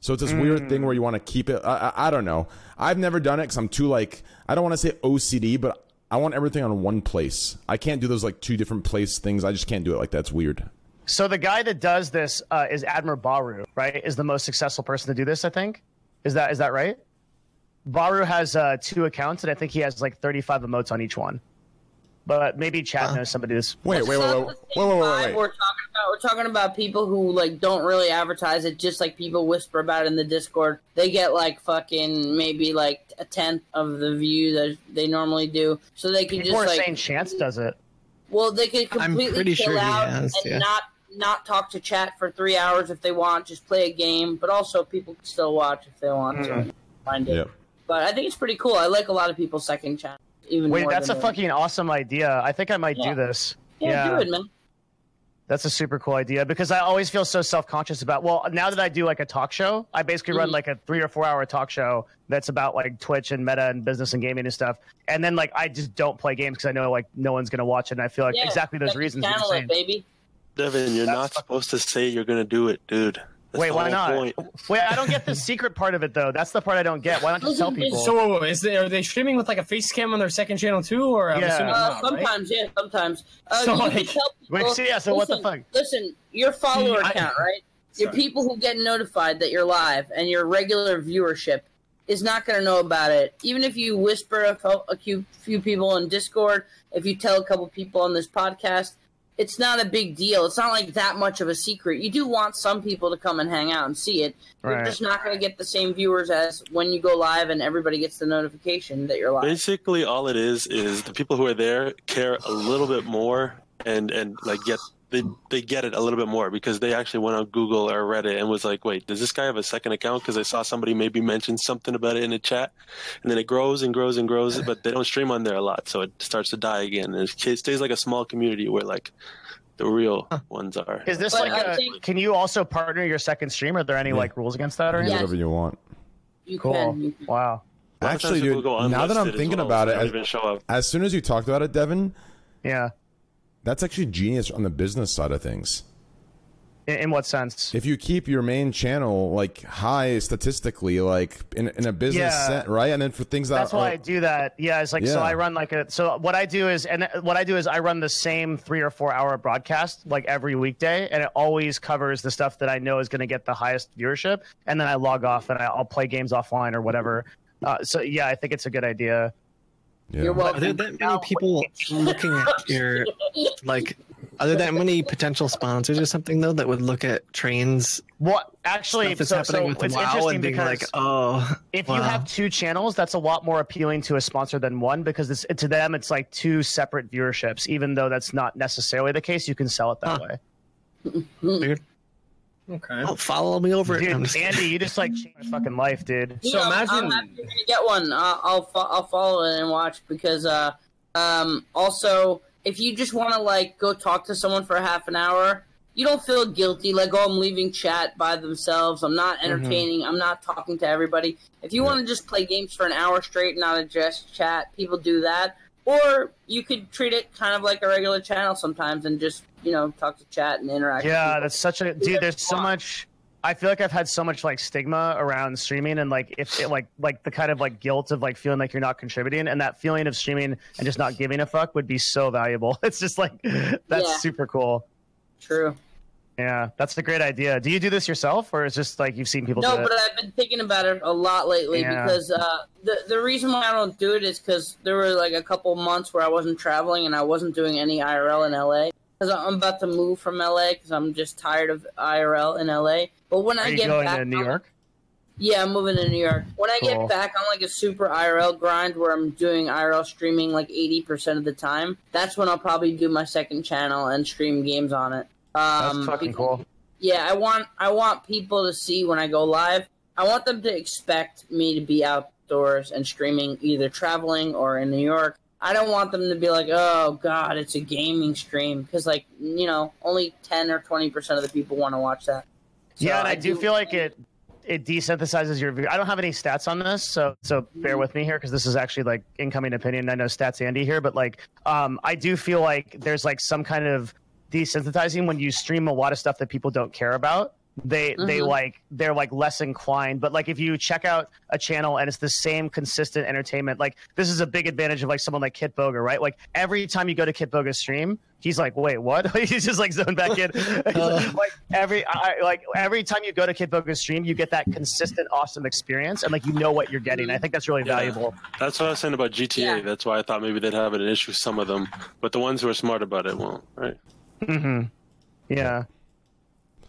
So it's this weird thing where you want to keep it. I don't know. I've never done it because I'm too like, I don't want to say OCD, but I want everything on one place. I can't do those like two different place things. I just can't do it like that. It's weird. So the guy that does this is Admiral Baru, right? Is the most successful person to do this, I think. Is that right? Baru has two accounts, and I think he has like 35 emotes on each one. But maybe Chad knows somebody that's... Wait. We're talking about people who like don't really advertise it, just like people whisper about it in the Discord. They get like fucking maybe like a tenth of the view that they normally do. So they can people just like... saying Chance does it. Well, they can completely chill out and not talk to chat for 3 hours if they want, just play a game. But also people can still watch if they want to. Find it. Yep. But I think it's pretty cool. I like a lot of people's second chat. Wait, that's a fucking awesome idea. I think I might do this. Yeah, do it, man. That's a super cool idea because I always feel so self-conscious about, well, now that I do like a talk show, I basically run like a 3 or 4 hour talk show that's about like Twitch and meta and business and gaming and stuff. And then like I just don't play games because I know like no one's going to watch it. And I feel like exactly those reasons. It, baby. Devin, you're not supposed to say you're going to do it, dude. Wait, why not? Point. Wait, I don't get the secret part of it, though. That's the part I don't get. Why not just tell people? So, are they streaming with, like, a face cam on their second channel, too? Or I'm assuming not, sometimes, right? Sometimes. So, you can tell people, so what the fuck? Listen, your follower count, right? Your people who get notified that you're live and your regular viewership is not going to know about it. Even if you whisper a few people in Discord, if you tell a couple people on this podcast, it's not a big deal. It's not like that much of a secret. You do want some people to come and hang out and see it. You're just not going to get the same viewers as when you go live and everybody gets the notification that you're live. Basically, all it is the people who are there care a little bit more and like get they get it a little bit more, because they actually went on Google or Reddit and was like, wait, does this guy have a second account? Because I saw somebody maybe mention something about it in a chat, and then it grows and grows and grows, but they don't stream on there a lot, so it starts to die again. And it stays like a small community where like the real ones are. Is this but like can you also partner your second stream? Are there any like rules against that or anything? Whatever you want. You cool. Can. Wow. Actually, dude, now that I'm thinking about it, as soon as you talked about it, Devin, yeah, that's actually genius on the business side of things. In what sense? If you keep your main channel like high statistically, like in a business set, right? And then for things that that's why I do that. Yeah, it's like so I run like a what I do is I run the same 3 or 4 hour broadcast like every weekday, and it always covers the stuff that I know is going to get the highest viewership, and then I log off and I'll play games offline or whatever. So yeah, I think it's a good idea. Yeah. You're welcome. Are there that many people looking at your like? Are there that many potential sponsors or something though that would look at trains? What actually stuff is happening with it's WoW and being like, oh, if you have two channels, that's a lot more appealing to a sponsor than one, because it's, to them it's like two separate viewerships. Even though that's not necessarily the case, you can sell it that way. Weird. Okay. Oh, follow me over. Dude, Andy, you just like changed my fucking life, dude. You so know, imagine I'm happy to get one. I'll follow it and watch, because also if you just want to like go talk to someone for half an hour, you don't feel guilty. Like, oh, I'm leaving chat by themselves. I'm not entertaining. Mm-hmm. I'm not talking to everybody. If you want to just play games for an hour straight and not address chat, people do that. Or you could treat it kind of like a regular channel sometimes and just, you know, talk to chat and interact. Yeah, that's such a... Dude, there's so much... I feel like I've had so much, like, stigma around streaming and, like, if it, like the kind of, like, guilt of, like, feeling like you're not contributing, and that feeling of streaming and just not giving a fuck would be so valuable. It's just, like, that's super cool. True. Yeah, that's a great idea. Do you do this yourself, or it's just, like, you've seen people do it? No, but I've been thinking about it a lot lately because the reason why I don't do it is because there were, like, a couple months where I wasn't traveling and I wasn't doing any IRL in L.A. Because I'm about to move from L.A. because I'm just tired of IRL in L.A. But when I get back... Are you going to New York? Yeah, I'm moving to New York. When I get back, I'm like a super IRL grind where I'm doing IRL streaming like 80% of the time. That's when I'll probably do my second channel and stream games on it. That's fucking cool. Yeah, I want people to see when I go live. I want them to expect me to be outdoors and streaming, either traveling or in New York. I don't want them to be like, oh, God, it's a gaming stream. Because, like, you know, only 10 or 20% of the people want to watch that. So yeah, and I do feel like it desensitizes your view. I don't have any stats on this, so bear with me here, because this is actually, like, incoming opinion. I know stats Andy here, but, like, I do feel like there's, like, some kind of desensitizing when you stream a lot of stuff that people don't care about. They're like less inclined. But like if you check out a channel and it's the same consistent entertainment, like this is a big advantage of like someone like Kit Boga, right? Like every time you go to Kit Boga's stream, he's like, wait, what? He's just like zoned back in. Every time you go to Kit Boga's stream, you get that consistent awesome experience and like you know what you're getting. I think that's really valuable. That's what I was saying about GTA. Yeah. That's why I thought maybe they'd have an issue, some of them, but the ones who are smart about it won't, right? Mm-hmm. Yeah.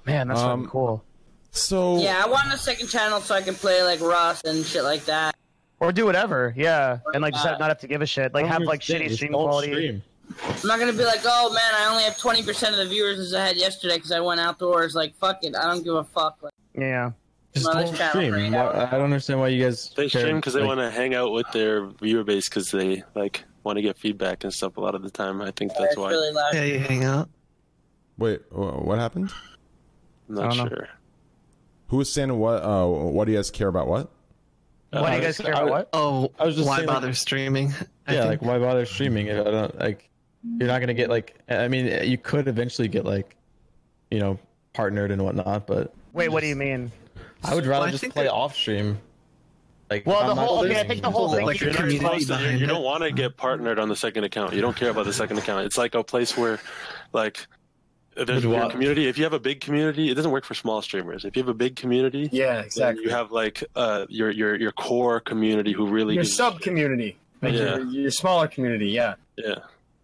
Man, that's fucking cool. So yeah, I want a second channel so I can play like Rust and shit like that, or do whatever. Yeah, and like just not have to give a shit. Like have like shitty stream quality. I'm not gonna be like, oh man, I only have 20% of the viewers as I had yesterday because I went outdoors. Like fuck it, I don't give a fuck. Like, yeah. Just don't stream. Right now. I don't understand why you guys. They stream because they want to hang out with their viewer base because they like want to get feedback and stuff. A lot of the time, I think that's why. Really loud. Yeah, you hang out. Wait, what happened? I'm not sure. Who was saying what? What do you guys care about? What? Why do you guys care about what? Oh, I was just why saying, bother streaming? Yeah, like why bother streaming? If I don't like, you're not gonna get like. I mean, you could eventually get like, you know, partnered and whatnot. But wait, what do you mean? I would rather just play off stream. Like, well, I think the whole thing. Like you don't want to get partnered on the second account. You don't care about the second account. It's like a place where, like. There's a community. If you have a big community, it doesn't work for small streamers. If you have a big community, yeah, exactly. You have like your core community who really your sub community, like your smaller community, That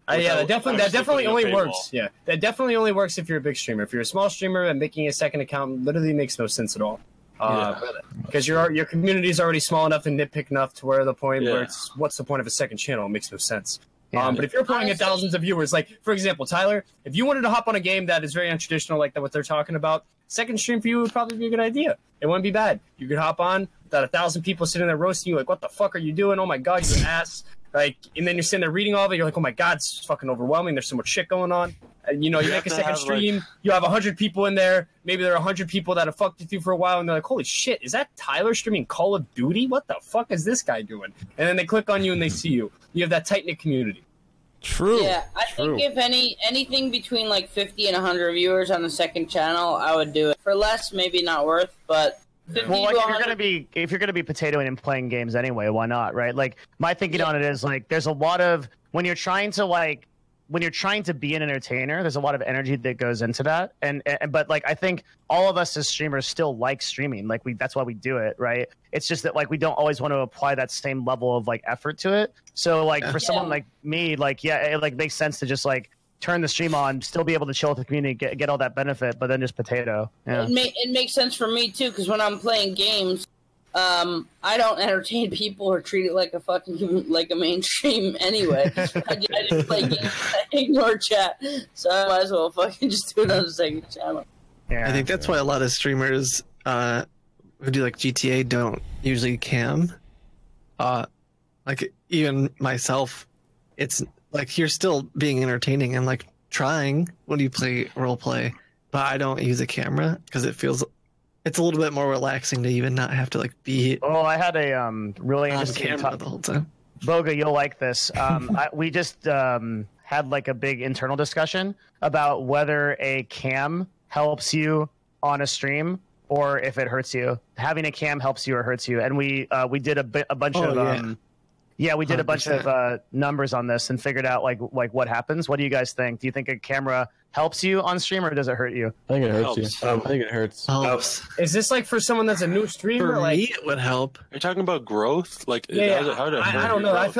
definitely only works. Wall. Yeah, that definitely only works if you're a big streamer. If you're a small streamer, and making a second account literally makes no sense at all. Because your community is already small enough and nitpick enough to where the point where it's what's the point of a second channel? It makes no sense. But if you're playing at thousands of viewers, like, for example, Tyler, if you wanted to hop on a game that is very untraditional, like what they're talking about, second stream for you would probably be a good idea. It wouldn't be bad. You could hop on without 1,000 people sitting there roasting you, like, what the fuck are you doing? Oh, my God, you're an ass. Like, and then you're sitting there reading all of it. You're like, oh, my God, it's fucking overwhelming. There's so much shit going on. And, you know, you make a second stream. Like, you have 100 people in there. Maybe there are 100 people that have fucked with you for a while. And they're like, holy shit, is that Tyler streaming Call of Duty? What the fuck is this guy doing? And then they click on you and they see you. You have that tight-knit community. True. Yeah, I think if anything between, like, 50 and 100 viewers on the second channel, I would do it. For less, maybe not worth, but... Well, like, if you're gonna be potatoing and playing games anyway, why not, right? Like, my thinking on it is, like, there's a lot of when you're trying to be an entertainer, there's a lot of energy that goes into that, and but, like, I think all of us as streamers still like streaming, like, that's why we do it, right? It's just that, like, we don't always want to apply that same level of, like, effort to it. So, like, for someone like me, like, it, like, makes sense to just, like, turn the stream on, still be able to chill with the community, get all that benefit, but then just potato. Yeah. It makes sense for me, too, because when I'm playing games, I don't entertain people or treat it like a fucking, like a mainstream anyway. I just play games, I ignore chat, so I might as well fucking just do it on the second channel. Yeah, I think that's why a lot of streamers who do, like, GTA don't usually cam. Like, even myself, it's... Like, you're still being entertaining and, like, trying when you play role play, but I don't use a camera because it's a little bit more relaxing to even not have to, like, be. Oh, I had a really interesting talk the whole time. Boga, you'll like this. We just had, like, a big internal discussion about whether a cam helps you on a stream or if it hurts you. Having a cam helps you or hurts you, and we did a bunch of. Yeah, we did 100%. A bunch of numbers on this and figured out, like what happens. What do you guys think? Do you think a camera helps you on stream or does it hurt you? I think it hurts you. I think it hurts. Helps. Is this, like, for someone that's a new streamer? For like, me, it would help. Are you talking about growth? Like, I don't know. Growth?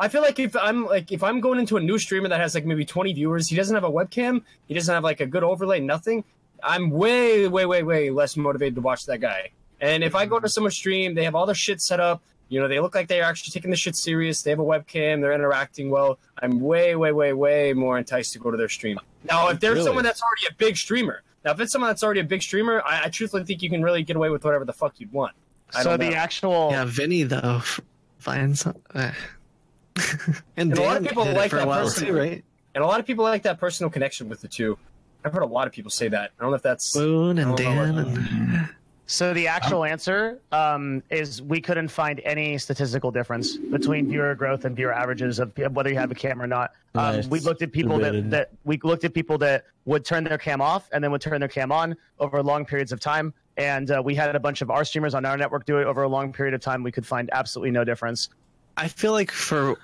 I feel like if I'm going into a new streamer that has, like, maybe 20 viewers, he doesn't have a webcam, he doesn't have, like, a good overlay, nothing. I'm way less motivated to watch that guy. And if I go to someone's stream, they have all their shit set up. You know, they look like they're actually taking the shit serious. They have a webcam. They're interacting well. I'm way more enticed to go to their stream. Now, if there's someone that's already a big streamer, I truthfully think you can really get away with whatever the fuck you'd want. Vinny, though, finds and a lot of people like that person, right? And a lot of people like that personal connection with the two. I've heard a lot of people say that. I don't know if that's Boone and Dan and. So the actual answer is we couldn't find any statistical difference between viewer growth and viewer averages of whether you have a cam or not. We looked at people that would turn their cam off and then would turn their cam on over long periods of time. And we had a bunch of our streamers on our network do it over a long period of time. We could find absolutely no difference. I feel like for...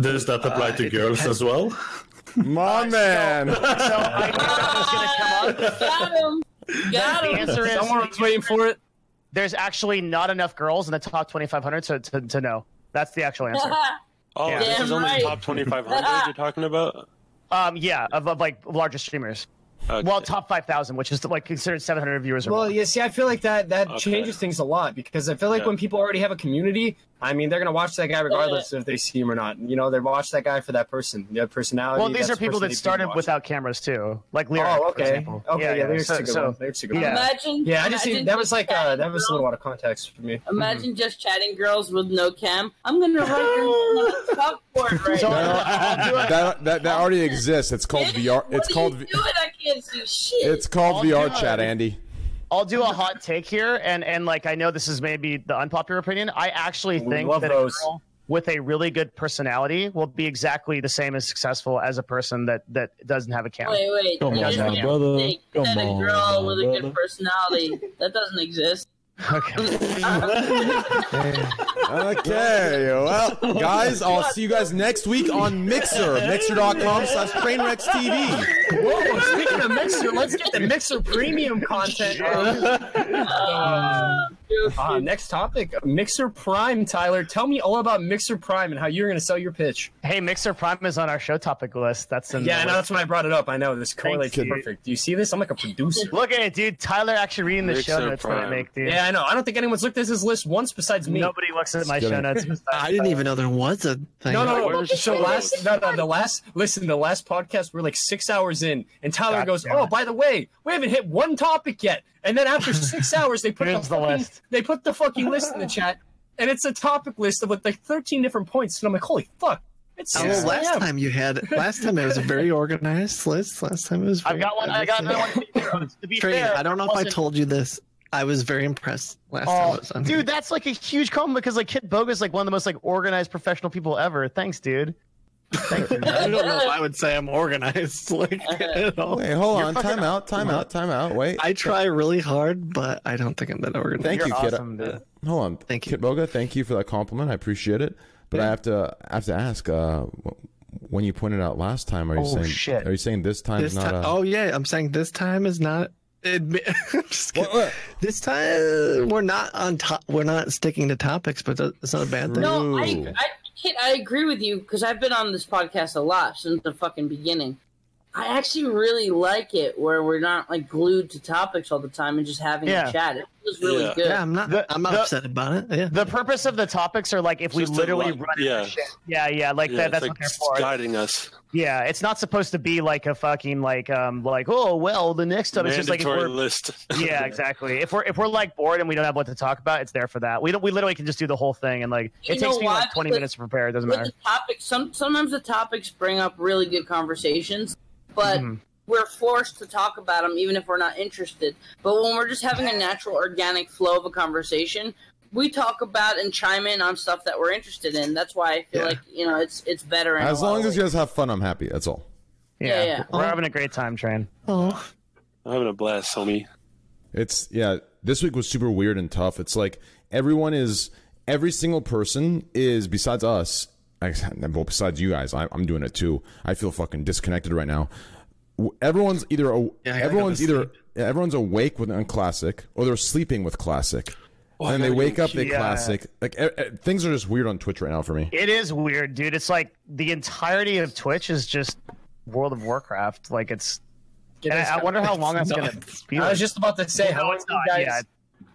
does that apply to girls as well? My man! So I knew that was going to come up. Got him! The answer is someone's waiting for it. There's actually not enough girls in the top 2,500 to know. That's the actual answer. This is only the top 2,500 you're talking about? Of like larger streamers. Okay. Well, top 5,000, which is like considered 700 viewers or more. Well, yeah, see, I feel like that changes things a lot because I feel like when people already have a community, I mean, they're going to watch that guy regardless if they see him or not. You know, they watch that guy for that person, their personality. Well, these are people that started without cameras, too. Like Lyric, for example. Okay, yeah, Lyric's a good one. I just see that was like, that was a little out of context for me. Imagine just chatting girls with no cam. I'm going to write your chalkboard right now. That already exists. It's called VR. It's called VR chat, Andy. I'll do a hot take here, and like I know this is maybe the unpopular opinion. I actually think that a girl with a really good personality will be exactly the same as successful as a person that doesn't have a camera. Wait, come on, brother. Come on, a girl with a good personality that doesn't exist. Okay. Well, guys, I'll see you guys next week on Mixer. Mixer.com/TrainWrecksTV. Whoa, speaking of Mixer, let's get the Mixer premium content. Next topic, Mixer Prime. Tyler, tell me all about Mixer Prime and how you're going to sell your pitch. Hey, Mixer Prime is on our show topic list. That's in yeah, no, that's when I brought it up. I know this correlates perfect. Do you see this? I'm like a producer. Look at it, dude. Tyler actually reading the show notes that I make, dude. Yeah, I know. I don't think anyone's looked at this list once besides me. Nobody looks at my show notes. I didn't even know there was a thing. No. So the last podcast we're like 6 hours in, and Tyler goes, "Oh, by the way, we haven't hit one topic yet." And then after 6 hours, they put the fucking list in the chat, and it's a topic list with like 13 different points. And I'm like, holy fuck. Last time it was a very organized list. Last time it was very I got another one. To be fair, I don't know if I told you this. I was very impressed last time I was on here. Dude, that's like a huge compliment because like Kit Boga is like one of the most like organized professional people ever. Thanks, dude. Thank you. I don't know if I would say I'm organized at all. Wait, hold on. Time out. Wait. I try really hard, but I don't think I'm that organized. You're awesome, dude. Hold on. Thank you. Kit Boga, thank you for that compliment. I appreciate it. But yeah. I have to ask, when you pointed out last time, are you saying this time is not? I'm saying this time is not. What? This time we're not on top. We're not sticking to topics, but it's not a bad thing. No, I agree with you because I've been on this podcast a lot since the fucking beginning. I actually really like it where we're not like glued to topics all the time and just having a chat. It was really good. Yeah, I'm not upset about it. Yeah. The purpose of the topics are like if we literally run into shit. That's what they're for. Guiding us. Yeah, it's not supposed to be like a fucking the next time it's just like mandatory list. Yeah, exactly. If we're like bored and we don't have what to talk about, it's there for that. We literally can just do the whole thing and like it takes me like 20 minutes to prepare. It doesn't matter. The topics, sometimes the topics bring up really good conversations, but we're forced to talk about them even if we're not interested. But when we're just having a natural, organic flow of a conversation, we talk about and chime in on stuff that we're interested in. That's why I feel like, it's better. As long as you guys have fun, I'm happy. That's all. Yeah. We're having a great time, Tran. Oh, I'm having a blast, homie. This week was super weird and tough. It's like every single person is, besides us, besides you guys, I'm doing it too. I feel fucking disconnected right now. Everyone's awake on Classic or they're sleeping with Classic. And they wake up in Classic. Like things are just weird on Twitch right now for me. It is weird, dude. It's like the entirety of Twitch is just World of Warcraft. Like I wonder how long that's gonna be. I was just about to say, how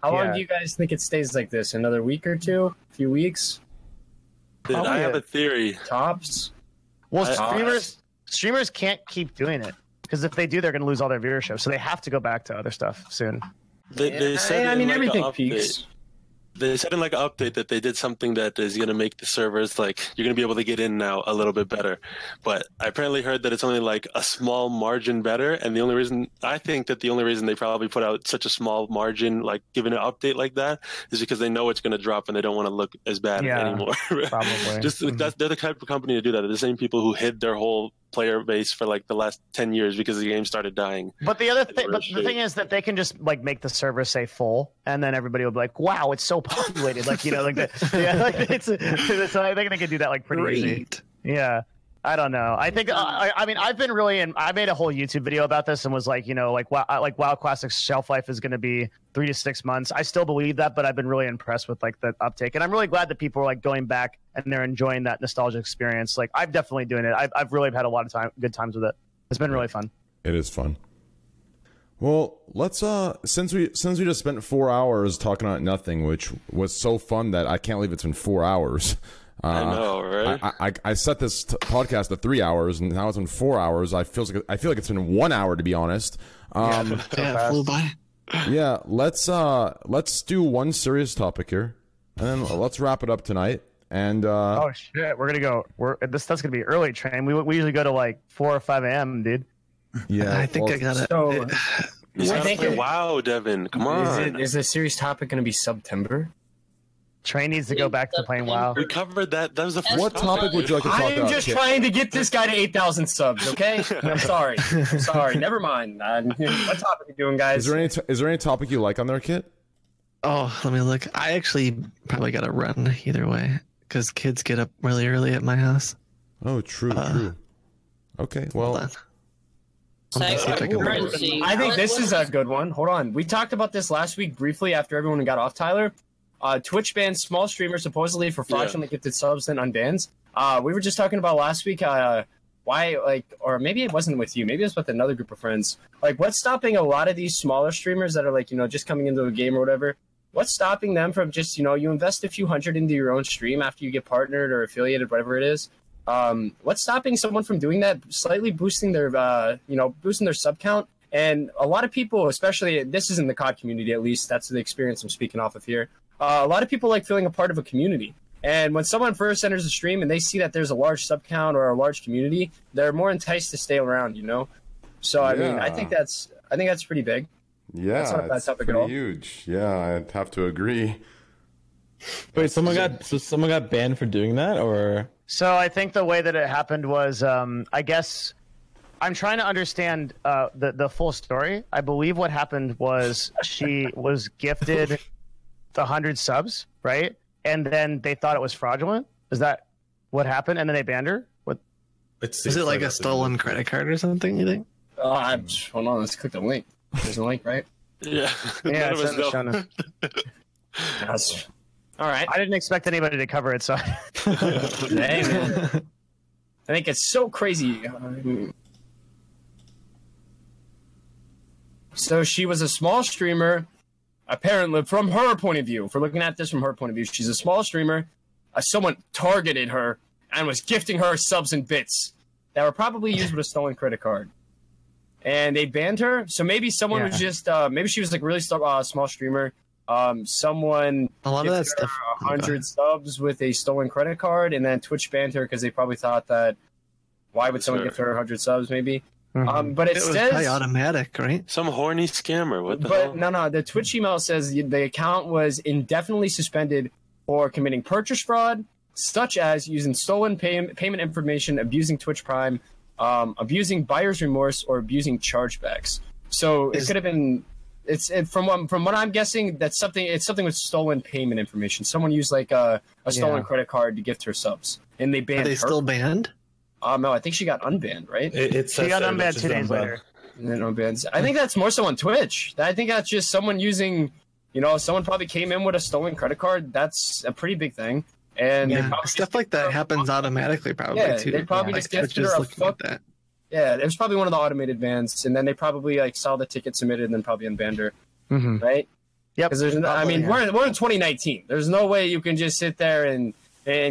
long do you guys think it stays like this? Another week or two? A few weeks? Dude, I have a theory. Tops. Well, streamers can't keep doing it because if they do, they're gonna lose all their viewership. So they have to go back to other stuff soon. They said everything peaks. They said in like an update that they did something that is going to make the servers like you're going to be able to get in now a little bit better. But I apparently heard that it's only like a small margin better. And I think that the only reason they probably put out such a small margin, like giving an update like that, is because they know it's going to drop and they don't want to look as bad anymore. Probably. They're the type of company to do that. They're the same people who hid their whole player base for like the last 10 years because the game started dying. But the thing is that they can just like make the server say full and then everybody will be like, wow, it's so populated. I think they can do that like pretty easy. Yeah. I don't know. I think I made a whole YouTube video about this and was like, WoW Classic's shelf life is going to be 3 to 6 months. I still believe that, but I've been really impressed with like the uptake, and I'm really glad that people are like going back and they're enjoying that nostalgia experience. Like I'm definitely doing it. I've really had a lot of good times with it. It's been really fun. It is fun. Well, let's since we just spent 4 hours talking about nothing, which was so fun that I can't believe it's been 4 hours. I know, right? I set this podcast to 3 hours, and now it's been 4 hours. I feel like it's been 1 hour, to be honest. Flew by. Yeah, let's do one serious topic here, and then let's wrap it up tonight. And oh shit, we're gonna go. That's gonna be early, Train. We usually go to like 4 or 5 a.m., dude. Yeah, Wow, Devin, come on. Is the serious topic gonna be September? Train needs to go back to playing WoW. We covered that. That was the first. What topic would you like to talk about? I'm just trying to get this guy to 8,000 subs. Okay, I'm sorry. Never mind. What topic are you doing, guys? Is there any topic you like on there, Kit? Oh, let me look. I actually probably gotta run either way because kids get up really early at my house. Oh, true. Okay, well, I think this is a good one. Hold on. We talked about this last week briefly after everyone got off Tyler. Twitch bans small streamers supposedly for fraudulently gifted subs and unbans. We were just talking about last week why, like, or maybe it wasn't with you. Maybe it was with another group of friends. Like, what's stopping a lot of these smaller streamers that are, like, you know, just coming into a game or whatever? What's stopping them from just, you know, you invest a few hundred into your own stream after you get partnered or affiliated, whatever it is. What's stopping someone from doing that, slightly boosting their, you know, boosting their sub count? And a lot of people, especially, this is in the COD community at least, that's the experience I'm speaking off of here. A lot of people like feeling a part of a community. And when someone first enters the stream and they see that there's a large sub count or a large community, they're more enticed to stay around, you know? So, I mean, I think that's pretty big. Yeah, that's not a bad topic at all. Huge. Yeah, I'd have to agree. Wait, someone got banned for doing that, or? So I think the way that it happened was, I guess, I'm trying to understand the full story. I believe what happened was she was gifted the 100 subs, right? And then they thought it was fraudulent. Is that what happened? And then they banned her. What? Is it like a stolen credit card or something? You think? Oh, hold on. Let's click the link. There's a link, right? Yeah. Yeah, it's all right. I didn't expect anybody to cover it, so. Hey, man. I think it's so crazy. So she was a small streamer, apparently, from her point of view. If we're looking at this from her point of view, she's a small streamer. Someone targeted her and was gifting her subs and bits that were probably used with a stolen credit card. And they banned her. So maybe someone was just, maybe she was like really small streamer. Someone gifted her 100 subs with a stolen credit card, and then Twitch banned her because they probably thought that, why would someone give her 100 subs, maybe? Mm-hmm. But it says... was automatic, right? Some horny scammer, what the hell? No, the Twitch email says the account was indefinitely suspended for committing purchase fraud, such as using stolen payment information, abusing Twitch Prime, abusing buyer's remorse, or abusing chargebacks. So it could have been... From what I'm guessing, that's something. It's something with stolen payment information. Someone used like a stolen credit card to gift her subs, and they banned her. Are they still banned? No, I think she got unbanned. Right? She got unbanned 2 days later. I think that's more so on Twitch. I think that's just someone using. You know, someone probably came in with a stolen credit card. That's a pretty big thing. And stuff like that happens automatically. Probably too. They probably just gifted her a fuck that. Yeah, it was probably one of the automated bans, and then they probably like saw the ticket submitted and then probably unbanned her, right? Yep. Because we're in 2019. There's no way you can just sit there and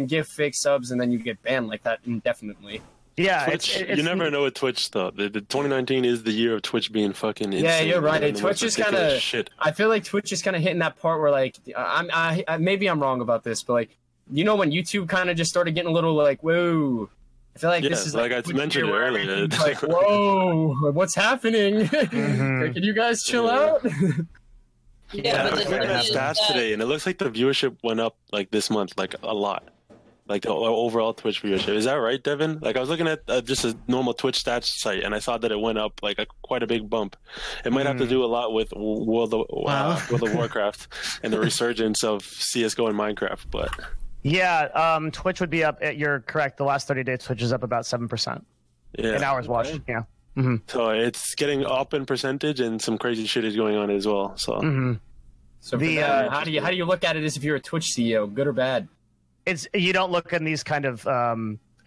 give fake subs and then you get banned like that indefinitely. Yeah, Twitch, you never know with Twitch though. The 2019 is the year of Twitch being fucking insane. Yeah, you're right. Twitch is kind of shit. I feel like Twitch is kind of hitting that part where like I maybe I'm wrong about this, but like you know when YouTube kind of just started getting a little like whoa. I feel like this is like I mentioned earlier. Like, whoa, what's happening? Mm-hmm. Can you guys chill out? But the stats today, and it looks like the viewership went up like this month, like a lot, like the overall Twitch viewership. Is that right, Devin? Like I was looking at just a normal Twitch stats site, and I saw that it went up like quite a big bump. It might have to do a lot with World of Warcraft and the resurgence of CS:GO and Minecraft, but. Yeah, Twitch would be up. You're correct. The last 30 days, Twitch is up about 7%. Yeah, in hours watched. Right. Yeah. Mm-hmm. So it's getting up in percentage, and some crazy shit is going on as well. So, so how do you look at it as if you're a Twitch CEO, good or bad? You don't look in these kind of.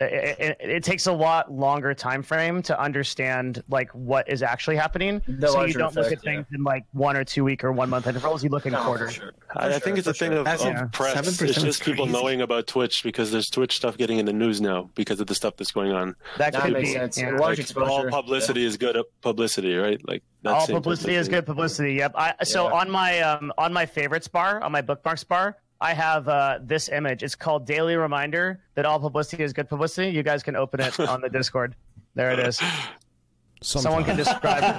It takes a lot longer time frame to understand like what is actually happening. So you don't look at things in like 1 or 2 week or 1 month intervals. You look in quarters. Sure. I think it's a thing of press. It's just people knowing about Twitch because there's Twitch stuff getting in the news now because of the stuff that's going on. That makes sense. Yeah. Like, all publicity is good publicity, right? Like all publicity is good publicity. Yep. So on my favorites bar, on my bookmarks bar. I have this image. It's called Daily Reminder that all publicity is good publicity. You guys can open it on the Discord. There it is. Someone can describe it.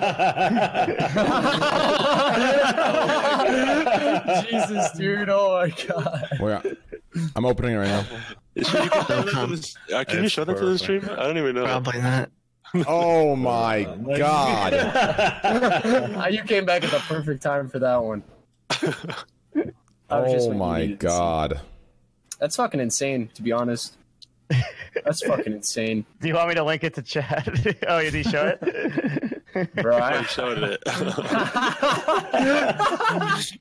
Oh Jesus, dude. Oh, my God. I'm opening it right now. Can you show that to the stream? I don't even know. Probably not. Oh, my God. You came back at the perfect time for that one. Oh my God. That's fucking insane, to be honest. That's fucking insane. Do you want me to link it to chat? Oh, did he show it? Bro, I showed it.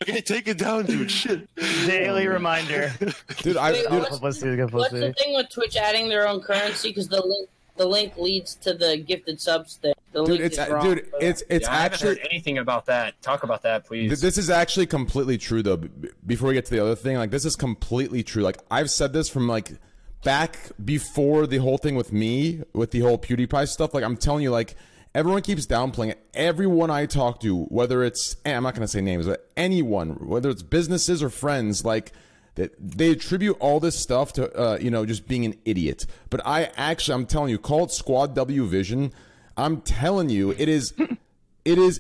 Okay, take it down, dude. Shit. Daily reminder. Dude, what's the thing with Twitch adding their own currency? Because the link leads to the gifted subs thing. I haven't heard anything about that. Talk about that, please. This is actually completely true, though. Before we get to the other thing, like, this is completely true. Like, I've said this from, like, back before the whole thing with me, with the whole PewDiePie stuff. Like, I'm telling you, like, everyone keeps downplaying it. Everyone I talk to, whether it's, and I'm not going to say names, but anyone, whether it's businesses or friends, like, they attribute all this stuff to, just being an idiot. But I'm telling you, call it Squad W Vision. I'm telling you, it is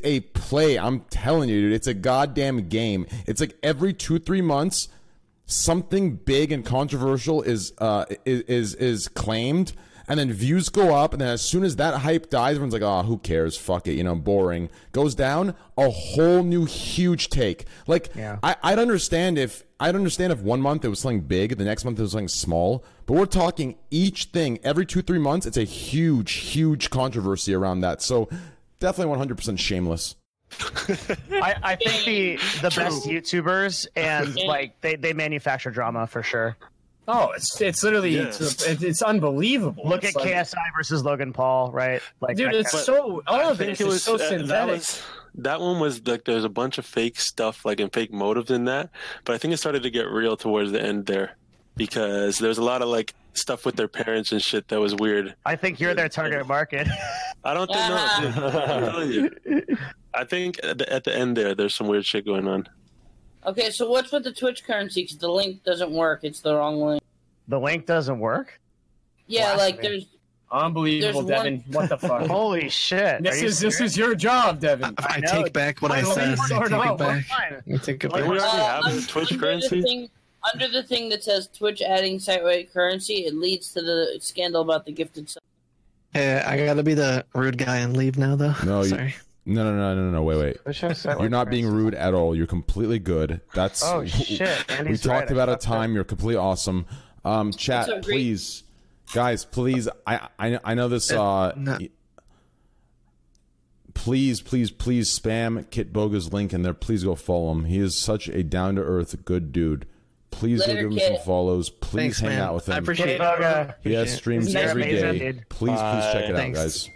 a play. I'm telling you, dude, it's a goddamn game. It's like every 2-3 months, something big and controversial is claimed, and then views go up, and then as soon as that hype dies, everyone's like, who cares? Fuck it, boring. Goes down, a whole new huge take. Like, yeah. I'd understand if 1 month it was something big, the next month it was something small, but we're talking each thing, every 2-3 months, it's a huge, huge controversy around that. So definitely 100% shameless. I think the best YouTubers and like they manufacture drama for sure. Oh, it's literally it's unbelievable. Look at KSI versus Logan Paul, right? Like, dude, it's so synthetic. That one was like there's a bunch of fake stuff like and fake motives in that, but I think it started to get real towards the end there because there's a lot of like stuff with their parents and shit that was weird. I think you're their target market. I don't think I think at the end there's some weird shit going on. Okay, so what's with the Twitch currency? Because the link doesn't work. It's the wrong link. The link doesn't work? Yeah, blasphemy. Like there's... Unbelievable, there's Devin. What the fuck? Holy shit. This is your job, Devin. I take back what I said. I take it back. We already have Twitch currency. Under the thing that says Twitch adding site-wide currency, it leads to the scandal about the gifted site. Hey, I gotta be the rude guy and leave now, though. No, sorry. No, wait. You're not being rude at all. You're completely good. That's... Oh, shit. Andy's we talked right. about a time. That. You're completely awesome. Chat, so please. Guys, please. I know this... Please spam Kit Boga's link in there. Please go follow him. He is such a down-to-earth good dude. Please go give him some follows. Please hang out with him. I appreciate it. He has streams every day. Please check it out, guys.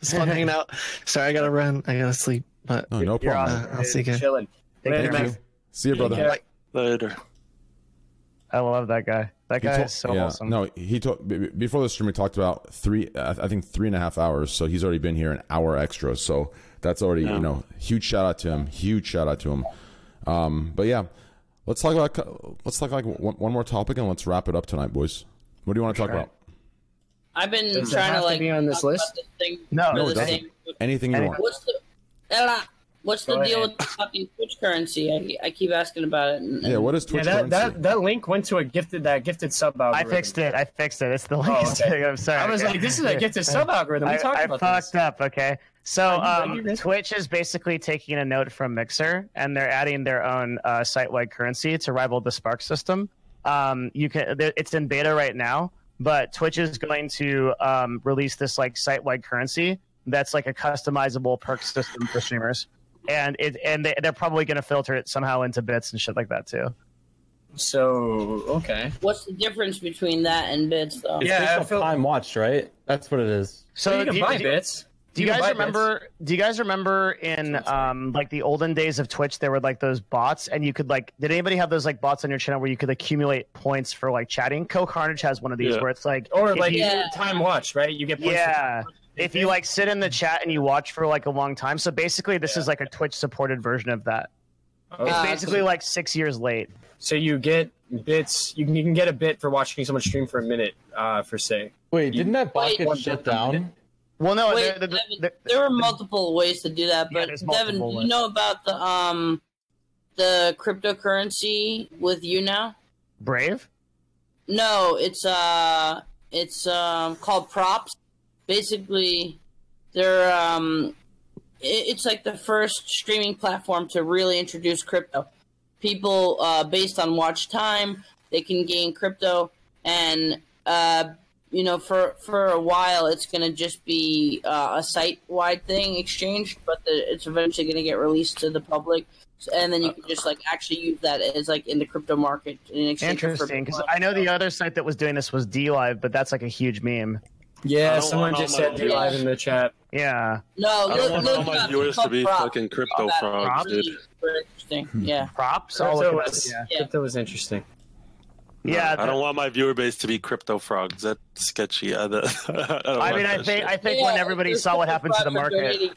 It's fun hanging out. Sorry, I gotta run. I gotta sleep. But no problem. I'll see you. Chilling. See you, brother. Later. I love that guy. That guy is so awesome. No, he before the stream we talked about 3.5 hours. So he's already been here an hour extra. So that's already huge shout out to him. But yeah. Let's talk about one more topic and let's wrap it up tonight, boys. What do you want to talk about? I've been trying to be on this list. No, it doesn't. Anything you want. What's the deal with the fucking Twitch currency? I keep asking about it. What is Twitch currency? That link went to a gifted sub algorithm. I fixed it. It's the link. Oh, okay. I'm sorry. I was like, this is a gifted sub algorithm. I fucked up. Okay. So Twitch is basically taking a note from Mixer, and they're adding their own site-wide currency to rival the Spark system. It's in beta right now, but Twitch is going to release this like site-wide currency that's like a customizable perk system for streamers, and they're probably going to filter it somehow into bits and shit like that too. So okay, what's the difference between that and bits though? Yeah, it's time watched, right? That's what it is. So you can buy bits. Do you guys remember in like the olden days of Twitch, there were like those bots, and you could like, did anybody have those like bots on your channel where you could accumulate points for like chatting? Co-Carnage has one of these where it's like, or like time watch, right? You get points. Yeah. If you like sit in the chat and you watch for like a long time. So basically this is like a Twitch supported version of that. It's basically like 6 years late. So you get bits. You can get a bit for watching someone stream for a minute, for say. Wait, didn't that bot get shut down? Well, no. Wait, Devin, there were multiple ways to do that, but Devin, do you know about the cryptocurrency with you now? Brave? No, it's called Props. Basically, they're it's like the first streaming platform to really introduce crypto. People based on watch time, they can gain crypto and you know, for a while, it's going to just be a site-wide thing exchanged, but it's eventually going to get released to the public. And then you can just, like, actually use that as, like, in the crypto market. In exchange. Interesting, because I know the other site that was doing this was DLive, but that's, like, a huge meme. Yeah, someone just said DLive in the chat. Yeah. No, I don't want all my viewers to be fucking crypto frogs, dude. Interesting, yeah. Props? Crypto was interesting. Yeah, I don't want my viewer base to be crypto frogs. That's sketchy. I think when everybody saw what happened to the market,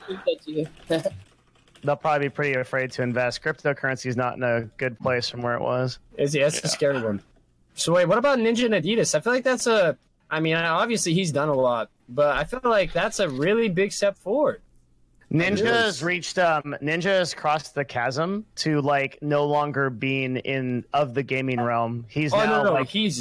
they'll probably be pretty afraid to invest. Cryptocurrency is not in a good place from where it was. It's a scary one. So wait, what about Ninja and Adidas? I feel like that's a. I mean, obviously he's done a lot, but I feel like that's a really big step forward. Ninja has crossed the chasm to like no longer being in the gaming realm. But I feel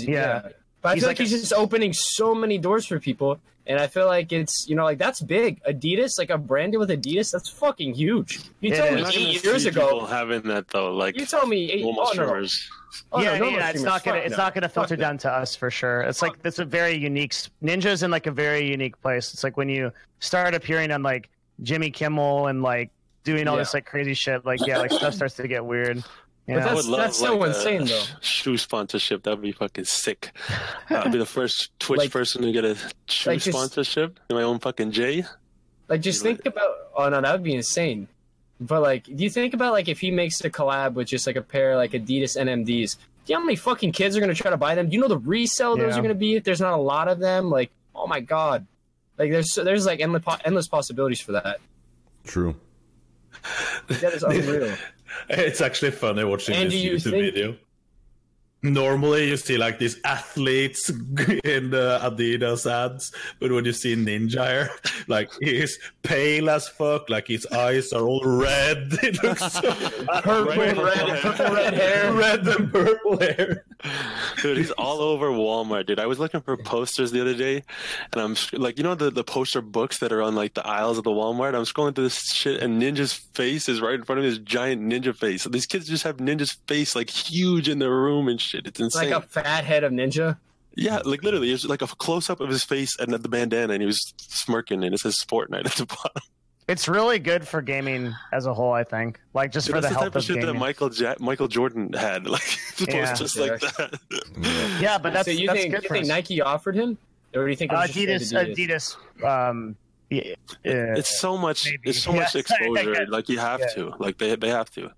like he's just opening so many doors for people, and I feel like it's, you know, like that's big. Adidas, like a brand deal with Adidas, that's fucking huge. You told me 8 years ago having that though, like you told me 8 years ago. Oh, yeah, no, yeah, it's not gonna filter down to us for sure. It's like that's a very unique. Ninja's in like a very unique place. It's like when you start appearing on like Jimmy Kimmel and like doing all this like crazy shit, like like stuff starts to get weird. But that's so insane though. Shoe sponsorship, that'd be fucking sick. I'd be the first Twitch person to get a shoe sponsorship. My own fucking J. Like just think about. Oh no, that would be insane. But, like, do you think about, like, if he makes a collab with just, like, a pair, like, Adidas NMDs, do you know how many fucking kids are going to try to buy them? Do you know the resale those are going to be if there's not a lot of them? Like, oh, my God. Like, there's like, endless possibilities for that. True. That is unreal. It's actually funny watching this YouTube video. Normally, you see, like, these athletes in the Adidas ads, but when you see Ninja here, like, he's pale as fuck, like, his eyes are all red. It looks so red and purple hair. Dude, he's all over Walmart, dude. I was looking for posters the other day, and I'm, like, you know the poster books that are on, like, the aisles of the Walmart? I'm scrolling through this shit, and Ninja's face is right in front of his giant Ninja face. So these kids just have Ninja's face, like, huge in their room and shit. It's insane. Like a fat head of Ninja? Yeah, like literally. It's like a close-up of his face and the bandana, and he was smirking, and it says Sport Night at the bottom. It's really good for gaming as a whole, I think. Like, just for the health of gaming. That's the type of shit that Michael Jordan had. Like, posters like that. Yeah, but that's good. So you think Nike offered him? Or do you think it was Adidas. It's so much exposure. Like, you have to. Like, they have to.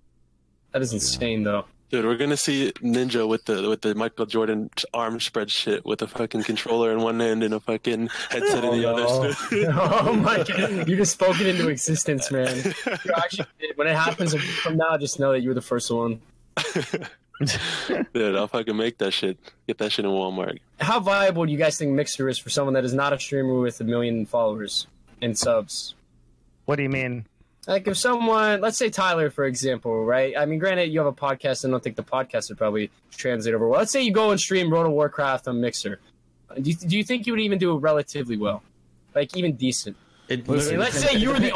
That is insane, though. Dude, we're gonna see Ninja with the Michael Jordan arm spread shit with a fucking controller in one hand and a fucking headset in the other. Oh my God, you just spoke it into existence, man. You actually did. When it happens from now, just know that you were the first one. Dude, I'll fucking make that shit. Get that shit in Walmart. How viable do you guys think Mixer is for someone that is not a streamer with 1 million followers and subs? What do you mean? Like if someone, let's say Tyler, for example, right? I mean, granted, you have a podcast, and I don't think the podcast would probably translate over well. Let's say you go and stream World of Warcraft on Mixer. Do you think you would even do it relatively well? Like even decent? Let's say you're the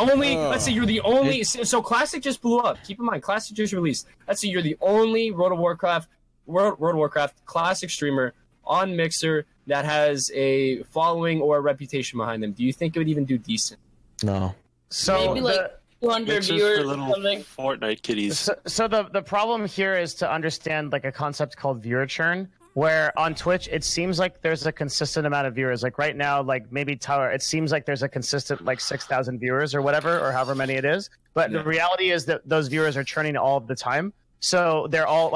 only. So Classic just blew up. Keep in mind, Classic just released. Let's say you're the only World of Warcraft Classic streamer on Mixer that has a following or a reputation behind them. Do you think it would even do decent? No. So maybe like 200 viewers or something. Fortnite kitties. So the problem here is to understand like a concept called viewer churn, where on Twitch it seems like there's a consistent amount of viewers. Like right now, like maybe Tower, it seems like there's a consistent like 6,000 viewers or whatever, or however many it is. But the reality is that those viewers are churning all of the time. So they're all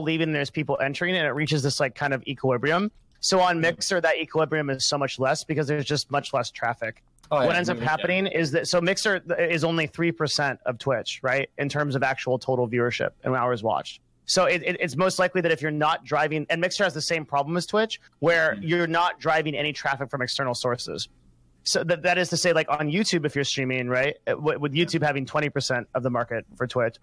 leaving. There's people entering, and it reaches this like kind of equilibrium. So on Mixer, that equilibrium is so much less because there's just much less traffic. What ends up happening is that Mixer is only 3% of Twitch, right, in terms of actual total viewership and hours watched. So it's most likely that if you're not driving, and Mixer has the same problem as Twitch, where you're not driving any traffic from external sources. So that is to say, like on YouTube, if you're streaming, right, with YouTube having 20% of the market for Twitch,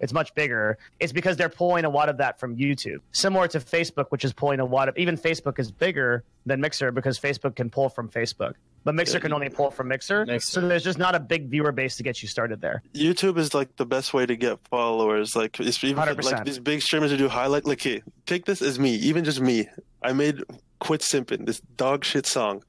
it's much bigger. It's because they're pulling a lot of that from YouTube. Similar to Facebook, which is pulling a lot of, even Facebook is bigger than Mixer because Facebook can pull from Facebook. But Mixer can only pull from Mixer, so there's just not a big viewer base to get you started there. YouTube is like the best way to get followers. Like it's even 100%. Like these big streamers who do highlight. Like, hey, take this as me, even just me. I made Quit Simpin', this dog shit song.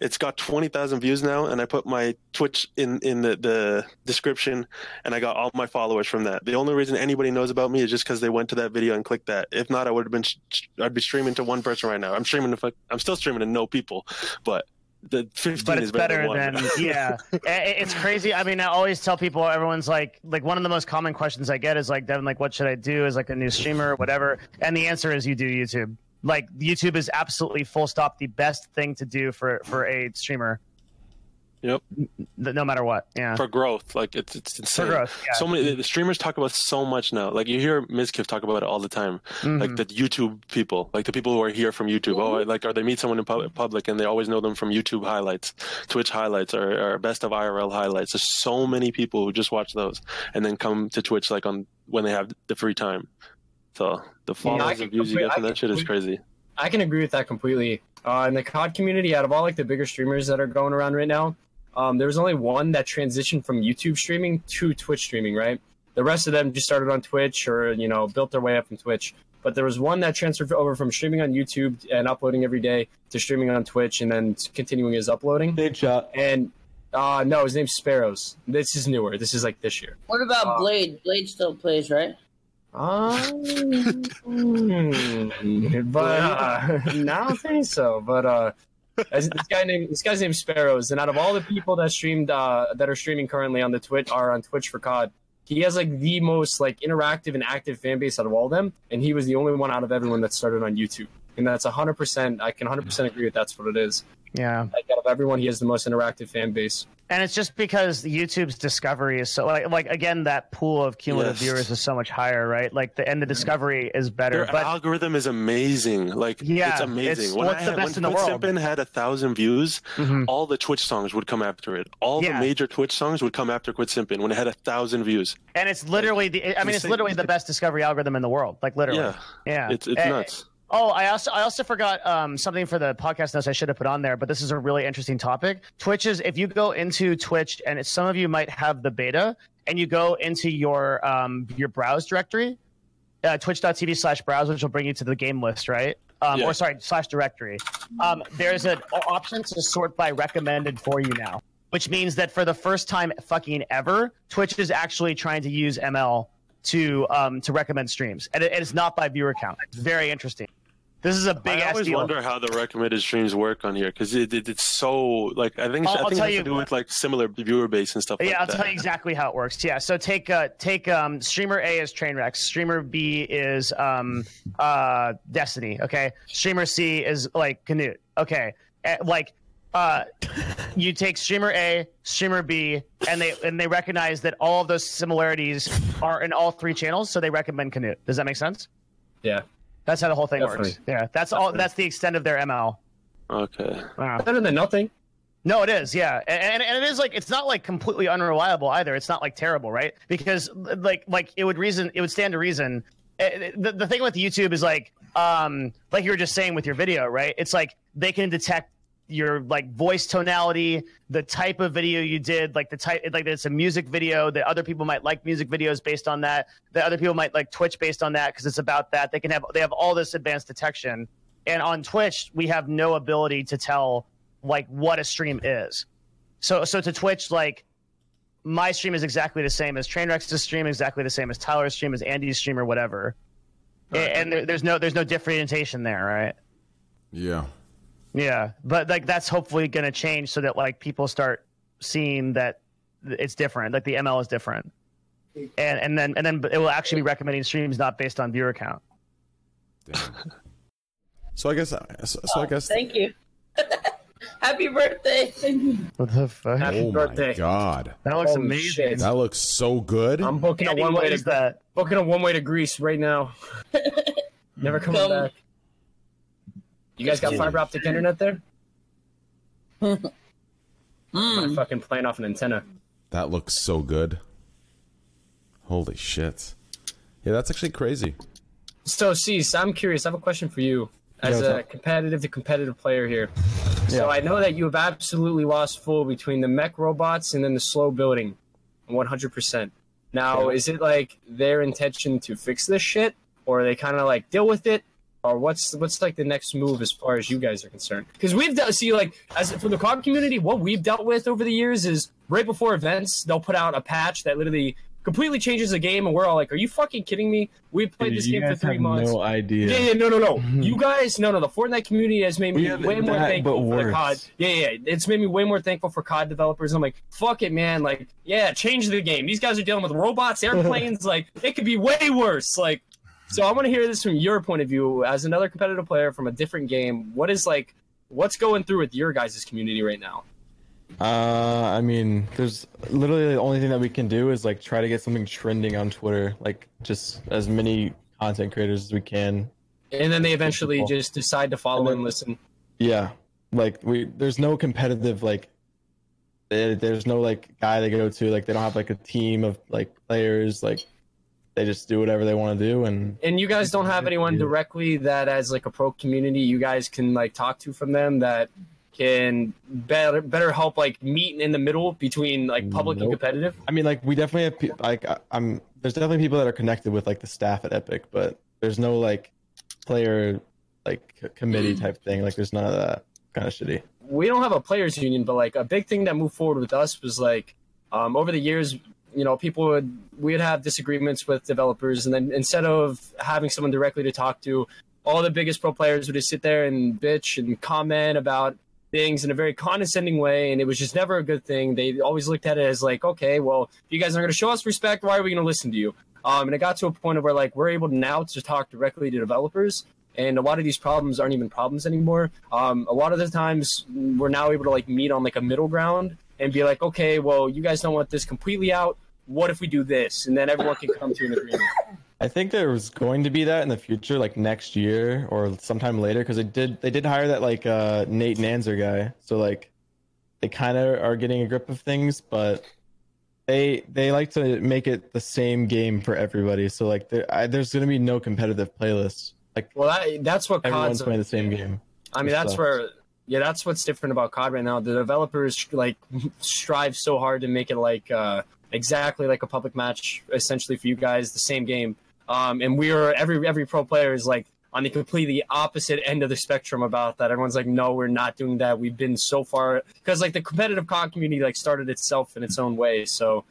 It's got 20,000 views now, and I put my Twitch in the description, and I got all my followers from that. The only reason anybody knows about me is just because they went to that video and clicked that. If not, I would have been I'd be streaming to one person right now. I'm still streaming to no people, but the 15 is better than yeah. It's crazy. I mean, I always tell people, everyone's like one of the most common questions I get is like, Devin, like, what should I do as like a new streamer or whatever? And the answer is you do YouTube. Like, YouTube is absolutely full stop the best thing to do for a streamer. Yep. No matter what. Yeah. For growth, like it's insane. For growth, yeah. So many the streamers talk about so much now. Like you hear Mizkiff talk about it all the time. Mm-hmm. Like the YouTube people, like the people who are here from YouTube. Mm-hmm. Oh, like or they meet someone in public and they always know them from YouTube highlights, Twitch highlights, or best of IRL highlights. There's so many people who just watch those and then come to Twitch like on when they have the free time. So the followers and views you get from that shit is crazy. I can agree with that completely. In the COD community, out of all like the bigger streamers that are going around right now, there was only one that transitioned from YouTube streaming to Twitch streaming, right? The rest of them just started on Twitch or, you know, built their way up from Twitch. But there was one that transferred over from streaming on YouTube and uploading every day to streaming on Twitch and then continuing his uploading. Big shot. And no, his name's Sparrows. This is newer. This is like this year. What about Blade? Blade still plays, right? But no, I don't think so. But this guy's named Sparrows, and out of all the people that streamed that are streaming currently on the Twitch are on Twitch for COD, he has like the most like interactive and active fan base out of all of them, and he was the only one out of everyone that started on YouTube, and that's 100%. I can 100% agree with that's what it is. Yeah, like out of everyone, he has the most interactive fan base. And it's just because YouTube's discovery is so like again that pool of cumulative viewers is so much higher, right? Like the discovery is better. Their algorithm is amazing. Like it's amazing. It's, what's the best in the world? When Simpin had 1,000 views, all the Twitch songs would come after it. All the major Twitch songs would come after Quit Simpin when it had 1,000 views. And it's literally like, the best discovery algorithm in the world. Like literally, it's nuts. Oh, I also forgot something for the podcast notes I should have put on there, but this is a really interesting topic. Twitch is, if you go into Twitch, and some of you might have the beta, and you go into your browse directory, twitch.tv/browse, which will bring you to the game list, right? Or sorry, /directory. There's an option to sort by recommended for you now, which means that for the first time fucking ever, Twitch is actually trying to use ML to recommend streams, and it's not by viewer count. It's very interesting. This is a big. I always wonder how the recommended streams work on here because it's so like I think it has to do with like similar viewer base and stuff. Yeah, like I'll tell you exactly how it works. Yeah, so take streamer A is Trainwreck, streamer B is Destiny. Okay, streamer C is like Canute. Okay, you take streamer A, streamer B, and they recognize that all of those similarities are in all three channels, so they recommend Canute. Does that make sense? Yeah. That's how the whole thing works. Yeah. That's the extent of their ML. Okay. Wow. Better than nothing. No, it is, yeah. And it is like it's not like completely unreliable either. It's not like terrible, right? Because like it would stand to reason. The thing with YouTube is like you were just saying with your video, right? It's like they can detect your like voice tonality, the type of video you did, like the type, like it's a music video that other people might like music videos based on that. That other people might like Twitch based on that because it's about that. They have all this advanced detection, and on Twitch we have no ability to tell like what a stream is. So to Twitch, like my stream is exactly the same as Trainwreck's stream, exactly the same as Tyler's stream, as Andy's stream, or whatever. Right. And there's no differentiation there, right? Yeah. Yeah, but like that's hopefully going to change so that like people start seeing that it's different, like the ML is different, and then it will actually be recommending streams not based on viewer count. So I guess. Thank you. Happy birthday! What the fuck? Happy birthday! My God, that looks amazing. Shit. That looks so good. I'm booking a one-way to that. Booking a one-way to Greece right now. Never coming back. You guys got fiber optic internet there? I'm fucking playing off an antenna. That looks so good. Holy shit. Yeah, that's actually crazy. So, Cease, I'm curious. I have a question for you as a competitive player here. Yeah. So I know that you have absolutely lost full between the mech robots and then the slow building. 100%. Now, is it like their intention to fix this shit? Or are they kind of like deal with it? or what's like the next move as far as you guys are concerned? Because we've dealt, see, like, as for the COD community, what we've dealt with over the years is right before events, they'll put out a patch that literally completely changes the game, and we're all like, "Are you fucking kidding me? We played this game for 3 months." No idea. Yeah, no. You guys, the Fortnite community has made me way more thankful for COD. Yeah, it's made me way more thankful for COD developers. I'm like, fuck it, man. Like, yeah, change the game. These guys are dealing with robots, airplanes. Like, it could be way worse. Like, so I want to hear this from your point of view as another competitive player from a different game. What is like, what's going through with your guys' community right now? I mean, there's literally the only thing that we can do is like try to get something trending on Twitter, like just as many content creators as we can. And then they eventually just decide to follow and listen. Yeah, like there's no competitive, like there's no like guy they go to, like they don't have like a team of like players, like they just do whatever they want to do. And you guys don't have anyone directly that as like a pro community you guys can like talk to from them that can better help like meet in the middle between like public and competitive? I mean, like we definitely have there's definitely people that are connected with like the staff at Epic, but there's no like player like committee type thing. Like there's none of that. Kind of shitty. We don't have a players union, but like a big thing that moved forward with us was like over the years, people we'd have disagreements with developers, and then instead of having someone directly to talk to, all the biggest pro players would just sit there and bitch and comment about things in a very condescending way, and it was just never a good thing. They always looked at it as like, okay, well, if you guys aren't going to show us respect, why are we going to listen to you? And it got to a point where like we're able now to talk directly to developers, and a lot of these problems aren't even problems anymore. A lot of the times we're now able to like meet on like a middle ground and be like, okay, well, you guys don't want this completely out. What if we do this? And then everyone can come to an agreement. I think there was going to be that in the future, like next year or sometime later, because they did hire that like Nate Nanzer guy. So like they kind of are getting a grip of things, but they like to make it the same game for everybody. So like there's going to be no competitive playlists. Like, well, that's what everyone's playing the same game. I mean, that's where that's what's different about COD right now. The developers like strive so hard to make it like exactly like a public match, essentially for you guys, the same game. And we are every pro player is like on the completely opposite end of the spectrum about that. Everyone's like, no, we're not doing that. We've been so far, because like the competitive COD community like started itself in its own way. So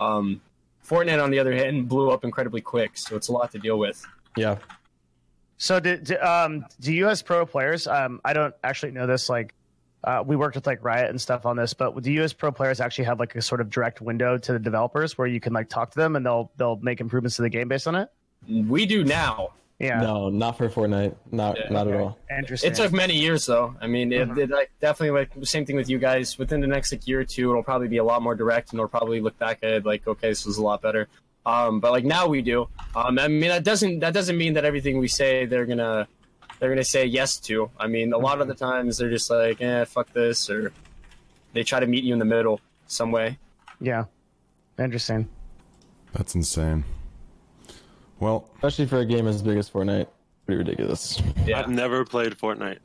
Fortnite, on the other hand, blew up incredibly quick. So it's a lot to deal with. Yeah. So do you as pro players? I don't actually know this. Like we worked with like Riot and stuff on this, but do you as pro players actually have like a sort of direct window to the developers where you can like talk to them and they'll make improvements to the game based on it? We do now. Yeah. No, not for Fortnite. Not at all. Interesting. It took many years though. I mean, it like definitely like the same thing with you guys. Within the next like year or two, it'll probably be a lot more direct, and they'll probably look back at it like, okay, this was a lot better. But like now we do. I mean, that doesn't mean that everything we say they're gonna say yes to. I mean, a lot of the times they're just like, fuck this, or they try to meet you in the middle some way. Yeah, interesting. That's insane. Well, especially for a game as big as Fortnite, pretty ridiculous. Yeah. I've never played Fortnite.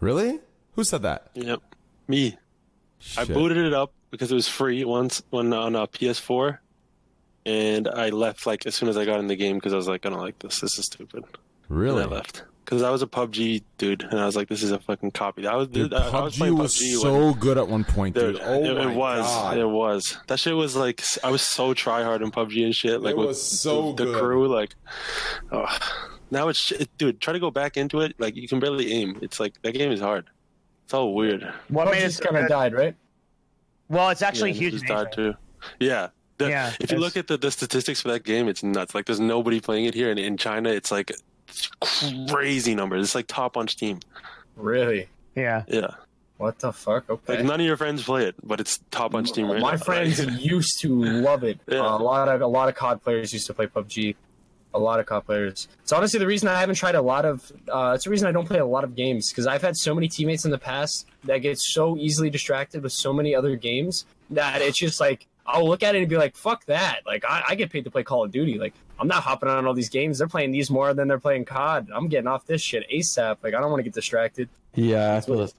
Really? Who said that? Yep, me. Shit. I booted it up because it was free once on a PS4. And I left like as soon as I got in the game because I was like, I don't like this. This is stupid. Really? And I left because I was a PUBG dude, and I was like, this is a fucking copy. PUBG was so good at one point, dude. It was. That shit was like, I was so tryhard in PUBG and shit. Like, it was so good. The crew, like, now it's dude. Try to go back into it. Like, you can barely aim. It's like that game is hard. It's all weird. What made it kind of died, right? Well, it's actually huge. It died too. Yeah. If you look at the statistics for that game, it's nuts. Like, there's nobody playing it here, and in China, it's like crazy numbers. It's like top on Steam. Really? Yeah. Yeah. What the fuck? Okay. Like, none of your friends play it, but it's top on Steam right now. My friends used to love it. Yeah. A lot of COD players used to play PUBG. A lot of COD players. It's honestly the reason I haven't tried a lot of. It's the reason I don't play a lot of games, because I've had so many teammates in the past that get so easily distracted with so many other games that it's just like, I'll look at it and be like, fuck that. Like, I get paid to play Call of Duty. Like, I'm not hopping on all these games. They're playing these more than they're playing COD. I'm getting off this shit ASAP. Like, I don't want to get distracted. Yeah,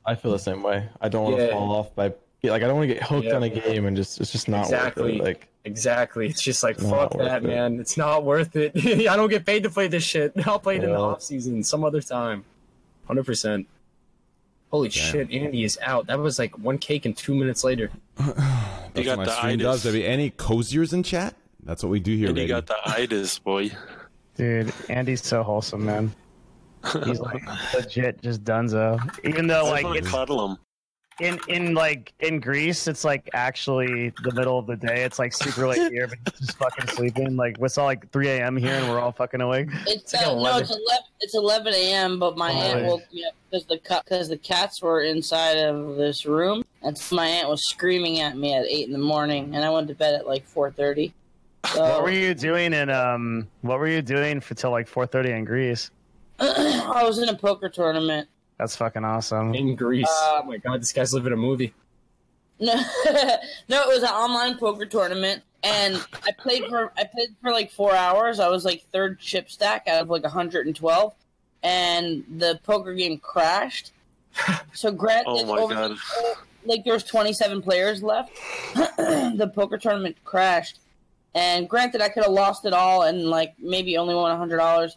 I feel the same way. I don't want to fall off by Yeah, like I don't want to get hooked on a game and just it's just not worth it. Like exactly, it's just like fuck that, man. It's not worth it. I don't get paid to play this shit. I'll play it in the off season some other time. 100%. Holy shit, Andy is out. That was like one cake and 2 minutes later. You got the itis. There be any coziers in chat? That's what we do here. And you got the itis, boy. Dude, Andy's so wholesome, man. He's like legit just dunzo. Even though like it's cuddle him. In Greece, it's like actually the middle of the day. It's like super late here, but he's just fucking sleeping. Like it's all like 3 a.m. here, and we're all fucking awake. It's like 11. No, it's 11 a.m. But my aunt woke me up because the cats were inside of this room, and my aunt was screaming at me at 8 a.m, and I went to bed at like 4:30. So... What were you doing for till like 4:30 in Greece? I was in a poker tournament. That's fucking awesome. In Greece. Oh my god, this guy's living a movie. No, no, it was an online poker tournament, and I played for like 4 hours. I was like third chip stack out of like 112, and the poker game crashed. So granted, there was 27 players left. The poker tournament crashed, and granted, I could have lost it all and like maybe only won $100.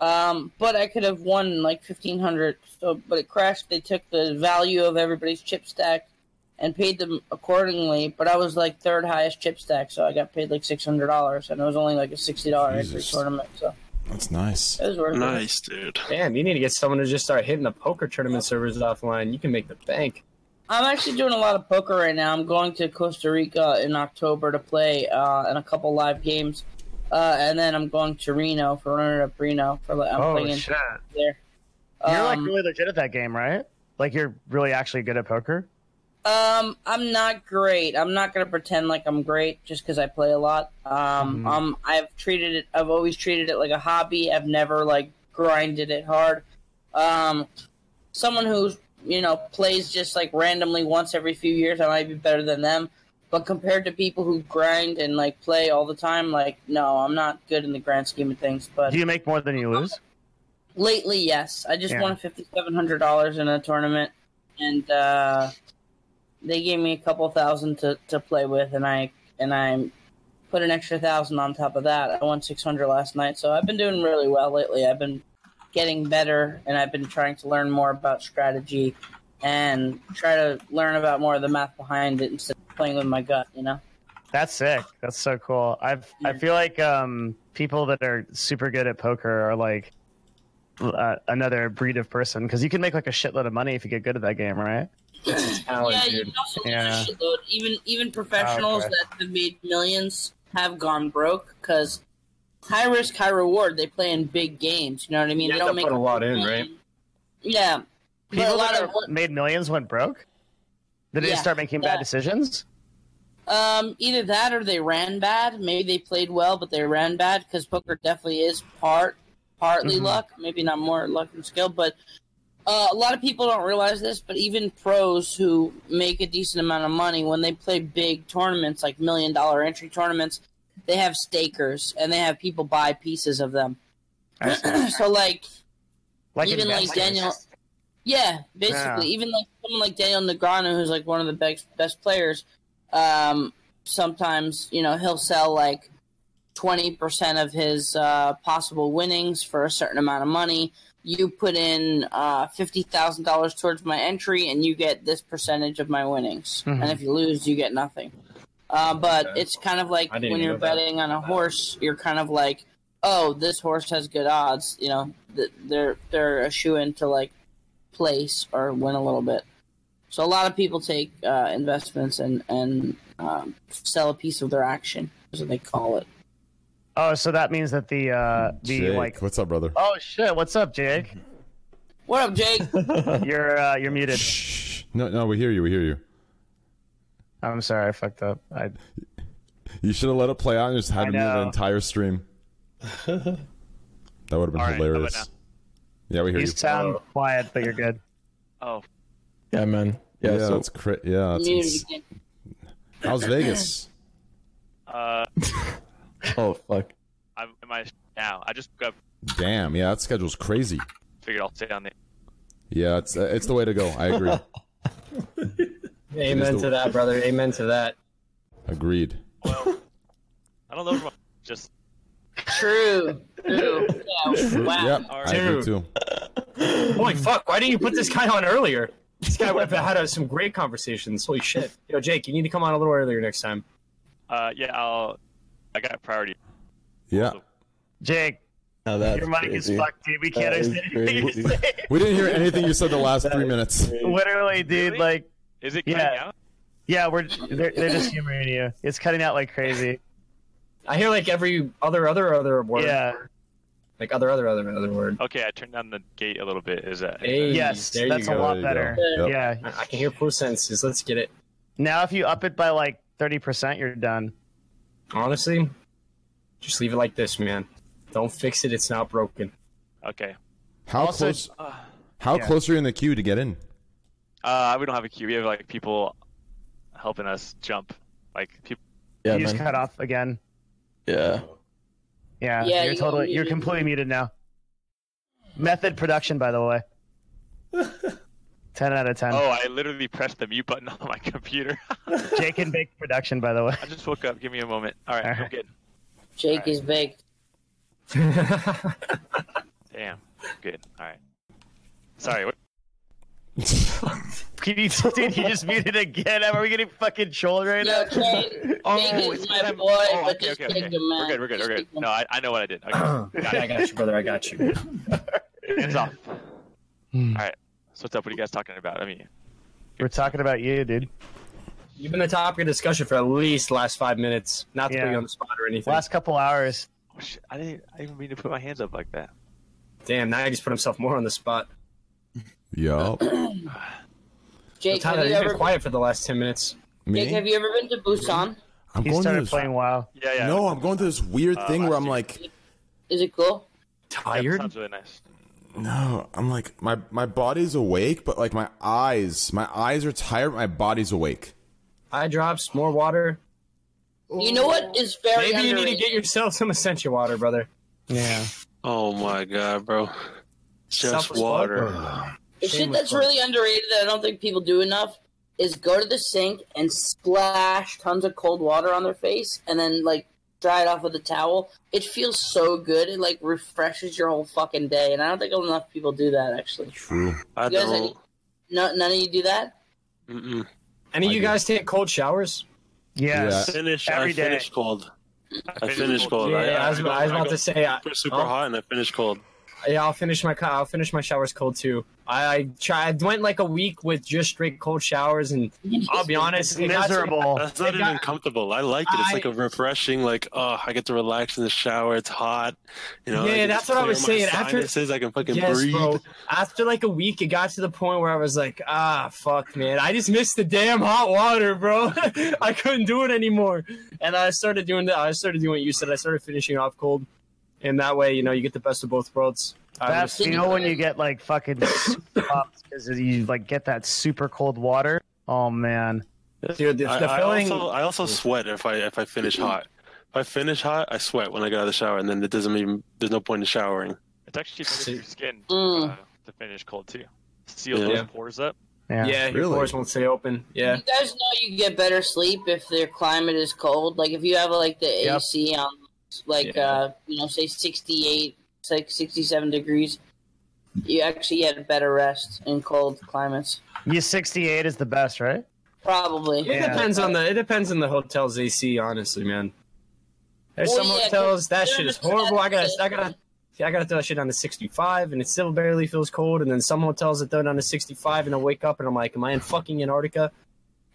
But I could have won like 1,500. So, but it crashed. They took the value of everybody's chip stack and paid them accordingly. But I was like third highest chip stack, so I got paid like $600, and it was only like a $60 entry tournament. So that's nice. It was worth it. Dude. Damn, you need to get someone to just start hitting the poker tournament servers offline. You can make the bank. I'm actually doing a lot of poker right now. I'm going to Costa Rica in October to play in a couple live games. And then I'm going to Reno for running up Reno. I'm playing shit. There. You're like really legit at that game, right? Like you're really actually good at poker? I'm not great. I'm not going to pretend like I'm great just because I play a lot. I've always treated it like a hobby. I've never like grinded it hard. Someone who's, plays just like randomly once every few years, I might be better than them. But compared to people who grind and like play all the time, like no, I'm not good in the grand scheme of things. But do you make more than you lose? Lately, yes. I just won $5,700 in a tournament, and they gave me a couple thousand to play with, and I put an extra $1,000 on top of that. I won $600 last night, so I've been doing really well lately. I've been getting better, and I've been trying to learn more about strategy and try to learn about more of the math behind it instead of playing with my gut, That's sick. That's so cool. I feel like people that are super good at poker are like another breed of person because you can make like a shitload of money if you get good at that game, right? That's talent, dude. You can also make a shitload. Even professionals that have made millions have gone broke because high risk, high reward. They play in big games. You know what I mean? They don't make a lot in, right? Yeah. People that made millions went broke? Did they start making bad decisions? Either that or they ran bad. Maybe they played well, but they ran bad because poker definitely is partly luck. Maybe not more luck than skill, but a lot of people don't realize this, but even pros who make a decent amount of money, when they play big tournaments like $1 million entry tournaments, they have stakers and they have people buy pieces of them. So like even investors. Like Daniel... Yeah, basically. Even like someone like Daniel Negreanu, who's like one of the best players, sometimes, he'll sell like 20% of his possible winnings for a certain amount of money. You put in $50,000 towards my entry, and you get this percentage of my winnings. Mm-hmm. And if you lose, you get nothing. But it's kind of like when you're betting on a horse, you're kind of like, oh, this horse has good odds. They're a shoo-in to like place or win a little bit. So a lot of people take investments and sell a piece of their action. That's what they call it. Oh, so that means that the Jake, like what's up, brother? Oh shit, what's up, Jake? What up, Jake? You're muted. Shh. No, we hear you. I'm sorry, I fucked up. You should have let it play out and just had to mute the entire stream. That would have been hilarious. Right, yeah, we hear you. You sound quiet, but you're good. Oh. Yeah, man. Yeah, so it's crazy. Yeah. How's Vegas? Oh, fuck. I just got... Damn, yeah, that schedule's crazy. Figured I'll stay on the... Yeah, it's the way to go. I agree. Amen to that, brother. Amen to that. Agreed. Well, I don't know if just... True. True. Yeah. Wow. Yep, right. I agree too. Holy fuck, why didn't you put this guy on earlier? This guy would have had some great conversations. Holy shit. Yo, Jake, you need to come on a little earlier next time. I got priority. Yeah. Jake. Now your mic is fucked, dude. We can't understand anything you say. We didn't hear anything you said the last 3 minutes. Literally, dude. Really? Like, is it cutting out? Yeah, they're just humoring you. It's cutting out like crazy. I hear like every other word. Yeah. Like other word. Okay, I turned down the gate a little bit. Is that? Hey, yes, that's a lot better. Yep. Yeah. I can hear percentages. Let's get it. Now, if you up it by like 30%, you're done. Honestly, just leave it like this, man. Don't fix it. It's not broken. Okay. How close are you in the queue to get in? We don't have a queue. We have like people helping us jump. Like people. Yeah, you just cut off again. Yeah. Yeah. You're completely muted now. Method production, by the way. 10 out of 10. Oh, I literally pressed the mute button on my computer. Jake and Bake production, by the way. I just woke up. Give me a moment. All right. I'm good. Jake is baked. Damn. Good. All right. Sorry. What? Dude, you just muted again. Are we getting fucking trolled right now? Okay. Oh, it's my boy. Oh, okay. We're good. No, I know what I did. Okay. I got you, brother. I got you. Hands off. All right. So what's up? What are you guys talking about? I mean, we're talking about you, dude. You've been the topic of discussion for at least the last 5 minutes. Not to put you on the spot or anything. Last couple hours. Oh, shit. I didn't even mean to put my hands up like that. Damn, now he just put himself more on the spot. Yup. Jake, Tyler, you've been quiet for the last 10 minutes. Me? Jake, have you ever been to Busan? He started playing WoW. Yeah. No, I'm going through this weird thing where I'm like... Is it cool? Tired? Yeah, sounds really nice. No, I'm like, my body's awake, but like my eyes are tired, my body's awake. Eye drops, more water. You know what is very underrated? Maybe you need to get yourself some essential water, brother. Yeah. Oh my god, bro. Just water. The shit that's really underrated that I don't think people do enough is go to the sink and splash tons of cold water on their face and then, like, dry it off with a towel. It feels so good. It, like, refreshes your whole fucking day. And I don't think enough people do that, actually. True. I don't. None of you do that? Mm-mm. Any of you guys take cold showers? Yes. Yeah. I finish cold. Yeah, I was about to say. I super hot and I finish cold. Yeah, I'll finish my showers cold too. I went like a week with just straight cold showers, and I'll be honest, it's miserable. That's not even comfortable. I like it. It's like a refreshing, like, oh, I get to relax in the shower. It's hot, you know. Yeah, that's what I was saying. After I can fucking breathe. Bro. After like a week, it got to the point where I was like, fuck, man, I just missed the damn hot water, bro. I couldn't do it anymore, and I started doing that. I started doing what you said. I started finishing off cold. And that way, you know, you get the best of both worlds. That's, you know, when you get, like, fucking pops because you, like, get that super cold water? Oh, man. Dude, the feeling... I also sweat if I finish hot. If I finish hot, I sweat when I get out of the shower, and then it doesn't even... There's no point in showering. It's actually better for your skin to finish cold, too. Seal those pores up. Yeah, your pores won't stay open. Yeah. You guys know you get better sleep if their climate is cold. Like, if you have, like, the AC on... Like, you know, say 68, like 67 degrees. You actually had better rest in cold climates. Yeah, 68 is the best, right? Probably. It depends on the hotel's AC, honestly, man. There's some hotels that shit is horrible. I gotta throw that shit down to 65, and it still barely feels cold. And then some hotels that throw down to 65, and I wake up and I'm like, am I in fucking Antarctica?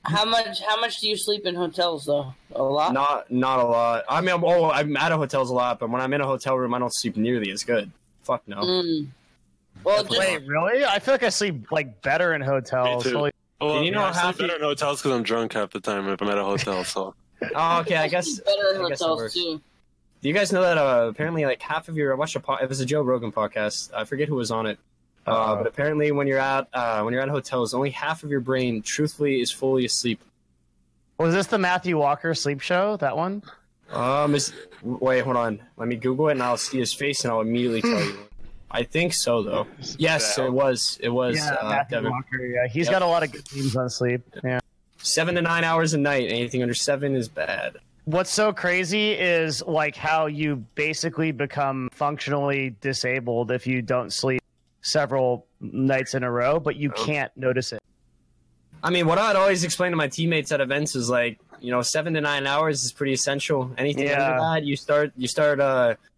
How much do you sleep in hotels though? A lot? Not a lot. I mean, I'm out of hotels a lot, but when I'm in a hotel room, I don't sleep nearly as good. Fuck no. Well, wait, really? I feel like I sleep like better in hotels. Me too. Holy... Well, you know, I sleep better in hotels because I'm drunk half the time if I'm at a hotel. So. Oh, okay. I guess hotels too. Do you guys know that apparently, like half of your it was a Joe Rogan podcast. I forget who was on it. But apparently, when you're at hotels, only half of your brain, truthfully, is fully asleep. Was this the Matthew Walker sleep show? That one? Wait, hold on. Let me Google it, and I'll see his face, and I'll immediately tell you. I think so, though. Yes, it was. It was Matthew Walker. Yeah, he's got a lot of good themes on sleep. Yeah. 7 to 9 hours a night. Anything under 7 is bad. What's so crazy is like how you basically become functionally disabled if you don't sleep several nights in a row, but you can't notice it. I mean, what I'd always explain to my teammates at events is like, you know, 7 to 9 hours is pretty essential. Anything under that, you start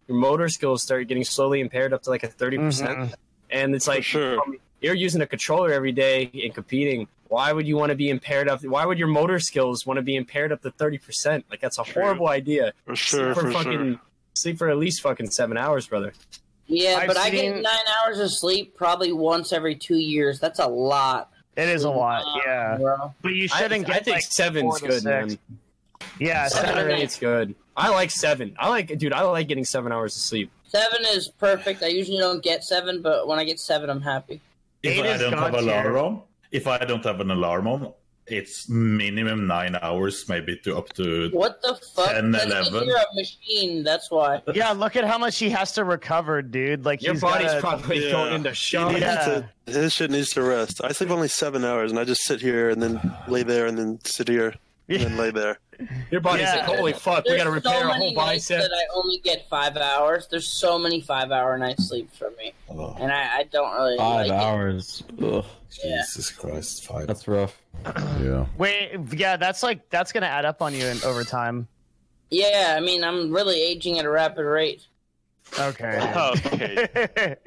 your motor skills start getting slowly impaired up to like a 30%. Mm-hmm. And it's like, you're using a controller every day and competing. Why would you want to be impaired up? Why would your motor skills want to be impaired up to 30%? Like, that's a horrible idea. For sure, sleep for at least fucking 7 hours, brother. Yeah, I get 9 hours of sleep probably once every 2 years. That's a lot. It is a lot, yeah. Bro. But you shouldn't get. I think like 7's good, man. Yeah, 7 or 8's good. I like 7. I like getting 7 hours of sleep. 7 is perfect. I usually don't get 7, but when I get 7, I'm happy. If I don't have an alarm on, it's minimum 9 hours, maybe to up to. What the fuck? 10, 11. You're a machine. That's why. Yeah, look at how much he has to recover, dude. Like your body's probably going into shock. His shit needs to rest. I sleep only 7 hours, and I just sit here and then lay there, and then sit here and then lay there. Your body's like, holy fuck, we got to repair a whole bicep. That I only get 5 hours. There's so many 5 hour nights sleep for me, and I don't really. 5 hours. Ugh. Jesus Christ, 5. That's rough. Yeah. Wait, yeah, that's gonna add up on you over time. Yeah, I mean, I'm really aging at a rapid rate. Okay. Holy shit.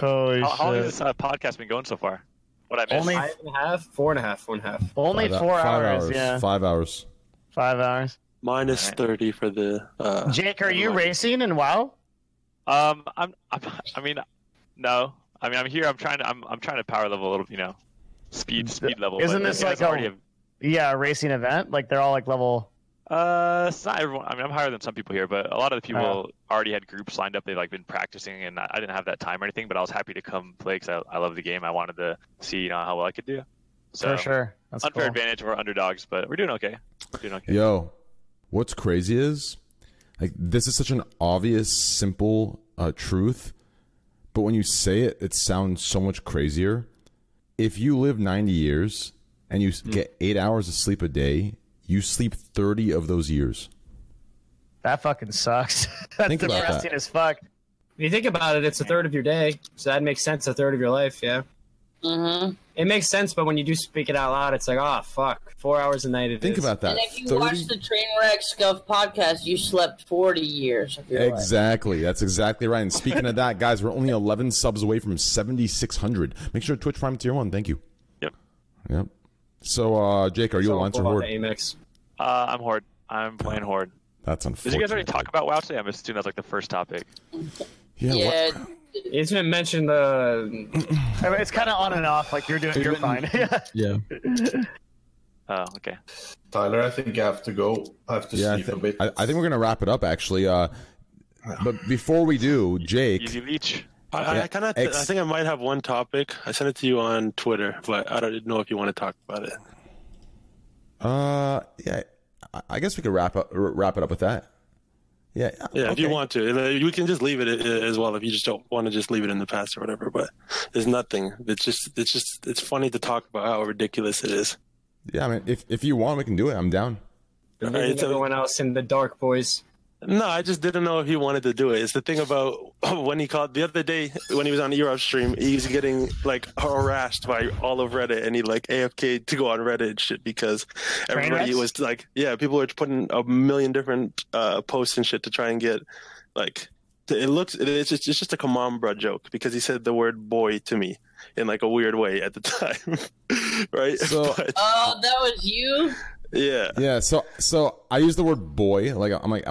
How long has this podcast been going so far? What I missed? Only 5 and a half, 4 and a half, 4 and a half. Only five hours. Yeah. 5 hours. 5 hours. Minus 30 for the. Jake, are you racing in WoW? No. I mean, I'm here. I'm trying to power level a little, you know, speed level. Isn't this like a racing event? Like they're all like level. It's not everyone. I mean, I'm higher than some people here, but a lot of the people already had groups lined up. They've like been practicing, and I didn't have that time or anything. But I was happy to come play because I love the game. I wanted to see, you know, how well I could do. So, for sure, that's unfair advantage of our underdogs, but we're doing okay. Yo, what's crazy is like this is such an obvious, simple truth. But when you say it, it sounds so much crazier. If you live 90 years and you get 8 hours of sleep a day, you sleep 30 of those years. That fucking sucks. That's depressing as fuck. When you think about it, it's a third of your day. So that makes sense, a third of your life, yeah. Mm-hmm. It makes sense, but when you do speak it out loud, it's like, oh, fuck, 4 hours a night it is. Think about that. And if you watch the Trainwreck Scuff podcast, you slept 40 years of your life. Exactly. That's exactly right. And speaking of that, guys, we're only 11 subs away from 7,600. Make sure to Twitch Prime Tier 1. Thank you. Yep. So, Jake, are you alliance or Horde? I'm Horde. I'm playing Horde. That's unfortunate. Did you guys already talk about WoW today? I'm assuming that's like the first topic. Yeah. It's been mentioned I mean, it's kind of on and off. Like you're fine. Yeah. Oh, okay. Tyler, I think I have to go. I have to sleep a bit. I think we're gonna wrap it up actually. But before we do, Jake. Easy Leech. I think I might have one topic. I sent it to you on Twitter, but I don't know if you want to talk about it. Yeah. I guess we could wrap it up with that. Yeah. Okay. If you want to, you can just leave it as well. If you just don't want to, just leave it in the past or whatever. But there's nothing. It's just it's funny to talk about how ridiculous it is. Yeah, I mean, if you want, we can do it. I'm down. It's everyone else in the dark, boys. No, I just didn't know if he wanted to do it. It's the thing about when he called the other day when he was on the Europe stream, he was getting like harassed by all of Reddit, and he like AFK'd to go on Reddit and shit because everybody was like, people were putting a million different posts and shit to try and get like it's just a Kamambra joke because he said the word boy to me in like a weird way at the time, right? So, that was you. Yeah. So I use the word boy. Like I'm like,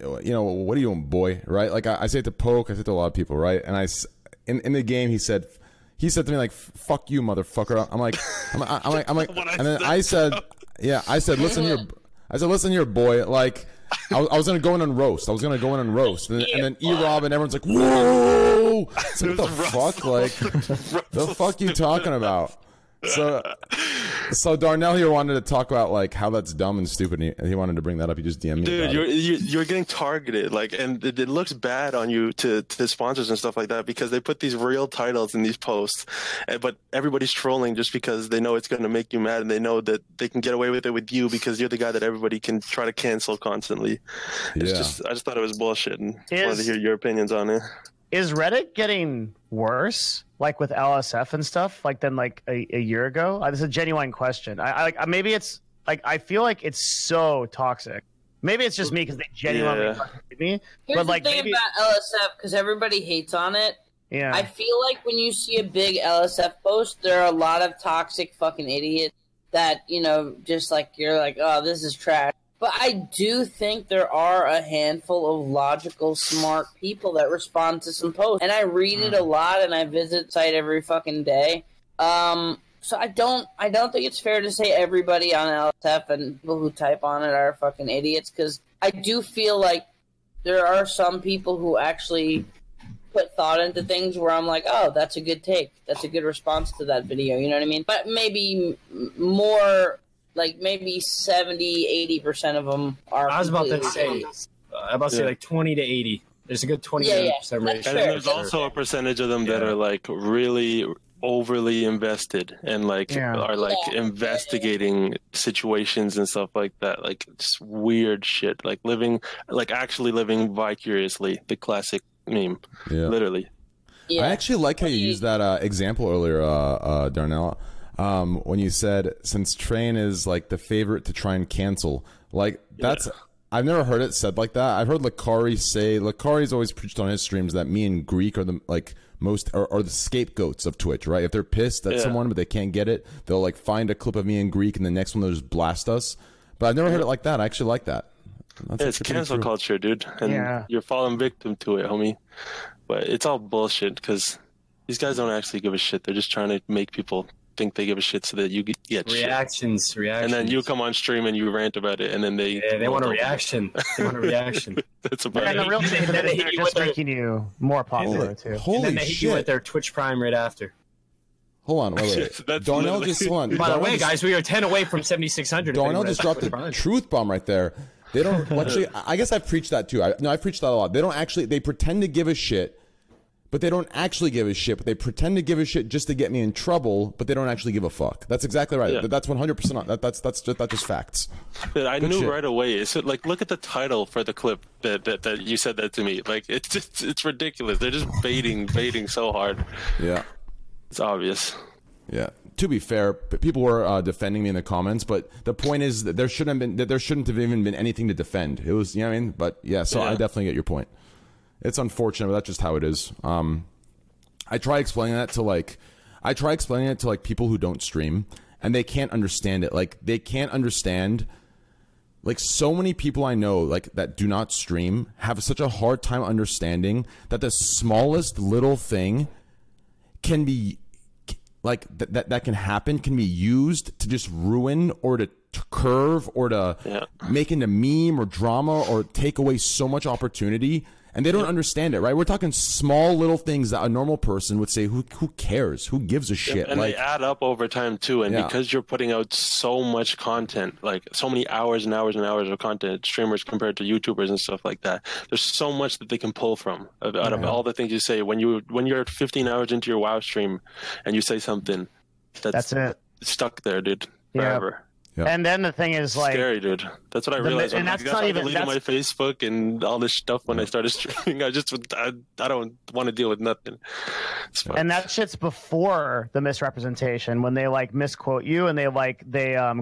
you know, what are you doing, boy? Right? Like I say it to Poke. I say it to a lot of people, right? And I, in the game, he said to me like, "Fuck you, motherfucker." I'm like, and then I said, listen here, boy. Like I was gonna go in and roast. And then E-Rob and everyone's like, whoa! So what the fuck? Like, the fuck you talking about? So So Darnell here wanted to talk about like how that's dumb and stupid. He wanted to bring that up. He just DM'd me. Dude, you're getting targeted, like, and it looks bad on you to sponsors and stuff like that because they put these real titles in these posts, but everybody's trolling just because they know it's going to make you mad and they know that they can get away with it with you because you're the guy that everybody can try to cancel constantly. It's just, I just thought it was bullshit and wanted to hear your opinions on it. Is Reddit getting worse, like with LSF and stuff, like than like a year ago? This is a genuine question. I maybe it's like I feel like it's so toxic. Maybe it's just me because they genuinely fucking hate me. Here's but like the thing about LSF because everybody hates on it. Yeah, I feel like when you see a big LSF post, there are a lot of toxic fucking idiots that you know just like you're like, oh, this is trash. But I do think there are a handful of logical, smart people that respond to some posts. And I read it a lot, and I visit the site every fucking day. So I don't think it's fair to say everybody on LSF and people who type on it are fucking idiots, because I do feel like there are some people who actually put thought into things where I'm like, oh, that's a good take. That's a good response to that video. You know what I mean? But maybe more... Like, maybe 70-80% of them are... I was about to say, like, 20 to 80. There's a good 20 to 80% ratio. And then there's also a percentage of them that are, like, really overly invested and, like, are, like, investigating situations and stuff like that. Like, just weird shit. Like, actually living vicariously. The classic meme. Yeah. Literally. Yeah. I actually like how you used that example earlier, Darnell. When you said since Train is like the favorite to try and cancel, like that's I've never heard it said like that. I've heard Lucari say Lucari's always preached on his streams that me and Greek are the like most are the scapegoats of Twitch, right? If they're pissed at someone but they can't get it, they'll like find a clip of me and Greek and the next one they'll just blast us. But I've never heard it like that. I actually like that. It's cancel culture, dude, and you're falling victim to it, homie. But it's all bullshit because these guys don't actually give a shit. They're just trying to make people think they give a shit so that you get reactions, and then you come on stream and you rant about it, and then they want a reaction. They want a reaction. That's about it. The real thing that they hit you with making you more popular too. Holy and then they hit you with their Twitch Prime right after. Hold on, wait. Darnell just won. By the way, guys, we are 10 away from 7,600. Darnell just dropped the truth bomb right there. They don't actually. I guess I've preached that too. I've preached that a lot. They don't actually. They pretend to give a shit. But they don't actually give a shit. But they pretend to give a shit just to get me in trouble. But they don't actually give a fuck. That's exactly right. Yeah. That's 100%. That's just facts. Dude, I knew right away. It's like look at the title for the clip that you said that to me. Like it's just it's ridiculous. They're just baiting so hard. Yeah, it's obvious. Yeah. To be fair, people were defending me in the comments, but the point is that there shouldn't have even been anything to defend. It was, you know what I mean. But I definitely get your point. It's unfortunate, but that's just how it is. I try explaining it to people who don't stream, and they can't understand it. Like they can't understand. Like so many people I know, like that do not stream, have such a hard time understanding that the smallest little thing can be, like that can happen, can be used to just ruin or to curve or to make into meme or drama or take away so much opportunity. And they don't understand it, right? We're talking small little things that a normal person would say, who cares? Who gives a shit? And like, they add up over time, too. And because you're putting out so much content, like so many hours and hours and hours of content, streamers compared to YouTubers and stuff like that, there's so much that they can pull from out of all the things you say. When you're 15 hours into your WoW stream and you say something, that's it. Stuck there, dude, forever. Yeah. Yep. And then the thing is, like, scary, dude. That's what I realized. And that's not even deleted my Facebook and all this stuff when I started streaming. I don't want to deal with nothing. And that shit's before the misrepresentation when they like misquote you and they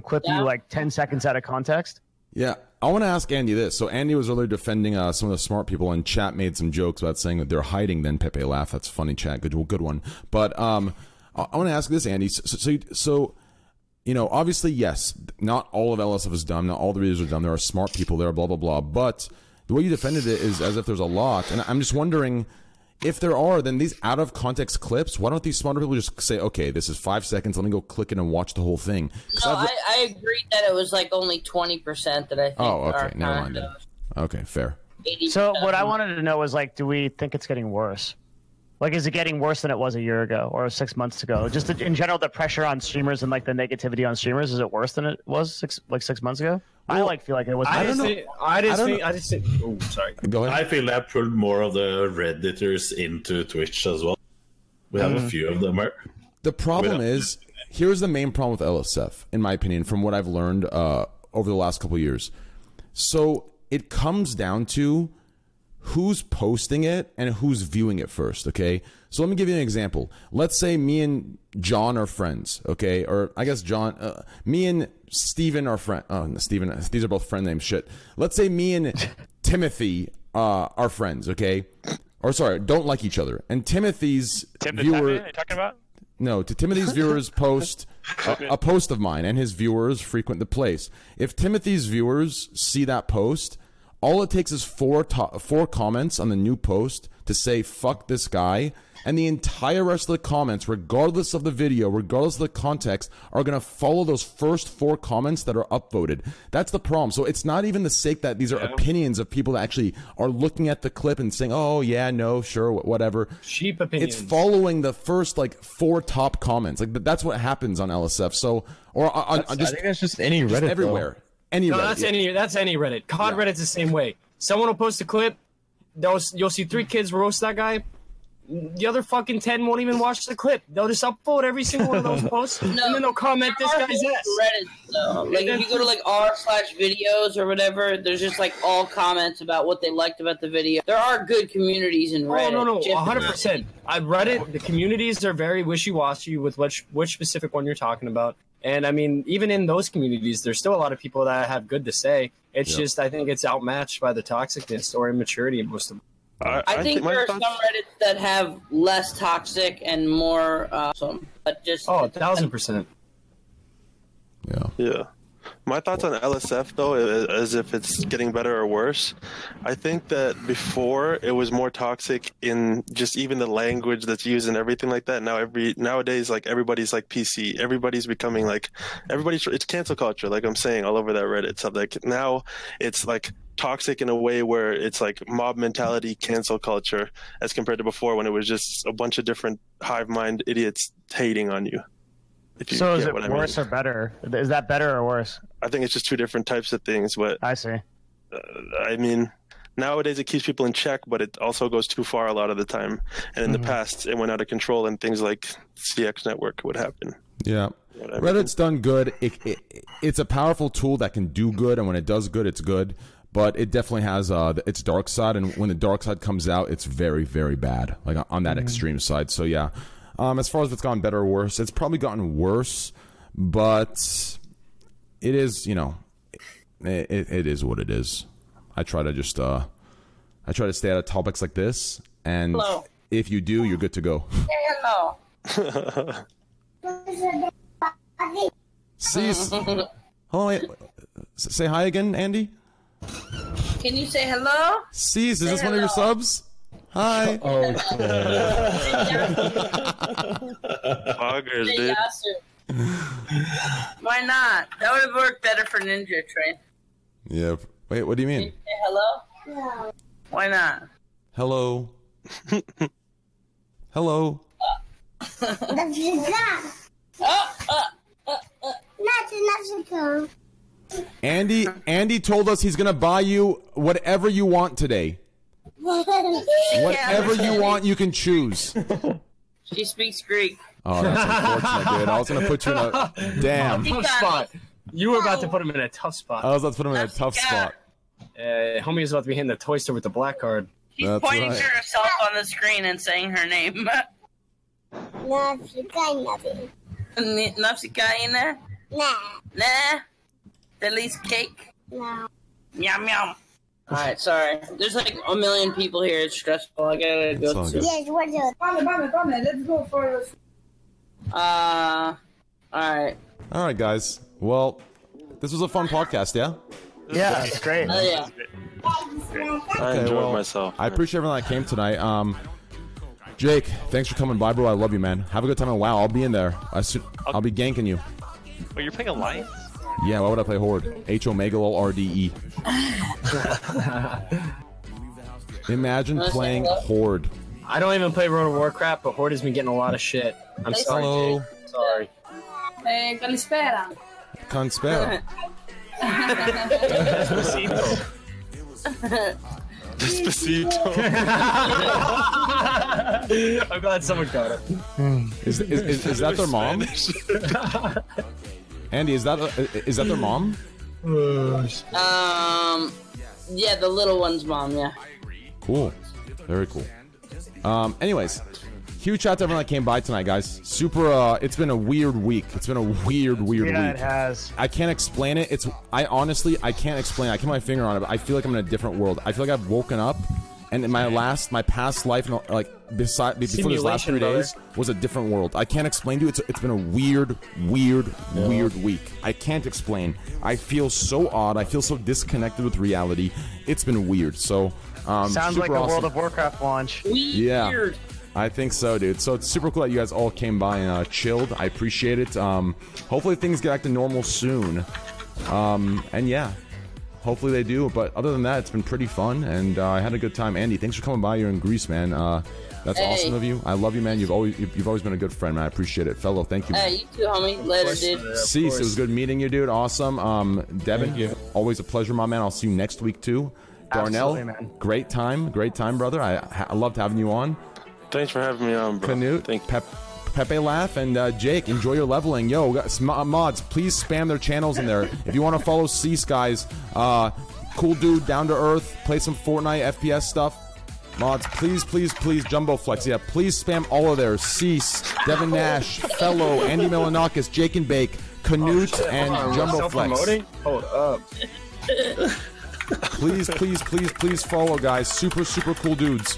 clip you like 10 seconds out of context. Yeah, I want to ask Andy this. So Andy was earlier defending some of the smart people, and chat made some jokes about saying that they're hiding. Then Pepe laughed. That's funny, chat. Good one. But I want to ask this, Andy. So you know, obviously, yes, not all of LSF is dumb. Not all the readers are dumb. There are smart people there, blah, blah, blah. But the way you defended it is as if there's a lot. And I'm just wondering if there are, then these out-of-context clips, why don't these smarter people just say, okay, this is 5 seconds. Let me go click it and watch the whole thing. No, I agreed that it was like only 20% that I think are never mind. Okay, fair. So what I wanted to know was, like, do we think it's getting worse? Like, is it getting worse than it was a year ago or 6 months ago? Just in general, the pressure on streamers and like the negativity on streamers, is it worse than it was six months ago? Well, I like feel like it was. I just think. Oh, sorry. Go ahead. I feel that pulled more of the Redditors into Twitch as well. We have a few of them. The problem is, here's the main problem with LSF, in my opinion, from what I've learned over the last couple of years. So it comes down to who's posting it and who's viewing it first, okay? So let me give you an example. Let's say me and John are friends, okay? Or I guess John, me and Steven are friends. Oh, Steven, these are both friend names, shit. Let's say me and Timothy are friends, okay? Or sorry, don't like each other. And Timothy's viewer... Are you talking about? No, to Timothy's viewers post a post of mine, and his viewers frequent the place. If Timothy's viewers see that post... All it takes is four comments on the new post to say, fuck this guy. And the entire rest of the comments, regardless of the video, regardless of the context, are going to follow those first four comments that are upvoted. That's the problem. So it's not even the sake that these are opinions of people that actually are looking at the clip and saying, oh, yeah, no, sure, whatever. Sheep opinions. It's following the first, like, four top comments. Like, that's what happens on LSF. So, or on just, I think that's just any Reddit, just everywhere. Though. Any Reddit, that's any Reddit. COD Reddit's the same way. Someone will post a clip. You'll see three kids roast that guy. The other fucking 10 won't even watch the clip. They'll just upload every single one of those posts, and then they'll comment this guy's ass. Reddit, though. Like, if you go to, like, r/videos or whatever, there's just, like, all comments about what they liked about the video. There are good communities in Reddit. Oh, no, 100%. I've read it. The communities are very wishy-washy with which specific one you're talking about. And, I mean, even in those communities, there's still a lot of people that have good to say. It's just, I think it's outmatched by the toxicness or immaturity in most of them. I think there are some Reddits that have less toxic and more awesome. But just, 1,000%. Yeah. My thoughts on LSF, though, is if it's getting better or worse. I think that before it was more toxic in just even the language that's used and everything like that. Now nowadays, like, everybody's like PC. Everybody's becoming like it's cancel culture. Like I'm saying, all over that Reddit stuff. Like now it's like toxic in a way where it's like mob mentality, cancel culture, as compared to before when it was just a bunch of different hive mind idiots hating on you. So is it worse or better? Is that better or worse? I think it's just two different types of things. But I see. I mean, nowadays it keeps people in check, but it also goes too far a lot of the time. And in the past, it went out of control, and things like CX Network would happen. Yeah. You know what I mean? Reddit's done good. It's a powerful tool that can do good, and when it does good, it's good. But it definitely has its dark side, and when the dark side comes out, it's very, very bad, like on that extreme side. So, yeah. As far as it's gone better or worse, it's probably gotten worse, but it is, you know, it is what it is. I try to just, stay out of topics like this, and if you do, you're good to go. Hello. See you. Hello. Say hi again, Andy. Can you say hello? See, is this hello. One of your subs? Hi. Oh, Poggers, dude. Why not? That would have worked better for Ninja Train. Yeah. Wait, what do you mean? Can you say hello? Yeah. Why not? Hello. Hello. Andy told us he's gonna buy you whatever you want today. Whatever you want, you can choose. She speaks Greek. Oh, that's unfortunate, dude. I was going to put you in a tough spot. You were about to put him in a tough spot. I was about to put him in a tough spot. Homie is about to be hitting the toy store with the black card. She's that's pointing to herself on the screen and saying her name. Nafsika in there? Nah. Deli's cake? No. Yum, yum. All right, sorry. There's like a million people here. It's stressful. I gotta go to... Yes, what's up? Come on. Let's go for this. All right. All right, guys. Well, this was a fun podcast, yeah? Yeah, it's great. Oh, yeah. I enjoyed myself. I appreciate everyone that came tonight. Jake, thanks for coming by, bro. I love you, man. Have a good time. And wow, I'll be in there. I'll be ganking you. Wait, you're playing Alliance? Yeah, why would I play Horde? HOMegalolRDE. Imagine playing Horde. I don't even play World of Warcraft, but Horde has been getting a lot of shit. I'm sorry, Jake. I'm sorry. Kalispera. Kongspera. Despacito. Despacito. I'm glad someone got it. Is that their mom? Andy, is that their mom? Yeah, the little one's mom. Yeah. Cool. Very cool. Anyways, huge shout out to everyone that came by tonight, guys. Super. It's been a weird week. It's been a weird week. Yeah, it has. I can't explain it. I honestly can't explain it. I can't put my finger on it, but I feel like I'm in a different world. I feel like I've woken up, and in my past life, like before these last 3 days, was a different world. I can't explain to you. It's been a weird week. I can't explain. I feel so odd. I feel so disconnected with reality. It's been weird. So. Sounds like a awesome World of Warcraft launch. Weird. Yeah, I think so, dude. So it's super cool that you guys all came by and chilled. I appreciate it. Hopefully things get back to normal soon. And yeah, hopefully they do. But other than that, it's been pretty fun, and I had a good time. Andy, thanks for coming by. You're in Greece, man. That's awesome of you. I love you, man. You've always been a good friend, man. I appreciate it, fellow. Thank you, man. You too, homie. Later, dude. Cease. It was good meeting you, dude. Awesome. Devin, always a pleasure, my man. I'll see you next week too. Darnell, great time, brother. I loved having you on. Thanks for having me on, bro. Canute, Pepe Laugh, and Jake, enjoy your leveling. Yo, mods, please spam their channels in there. If you want to follow Cease, guys, cool dude, down to earth, play some Fortnite, FPS stuff. Mods, please, Jumbo Flex, yeah, please spam all of theirs. Cease, Devin Nash, Fellow, Andy Milanakis, Jake and Bake, Canute, and Jumbo Flex. Hold up. Please follow, guys. Super cool dudes.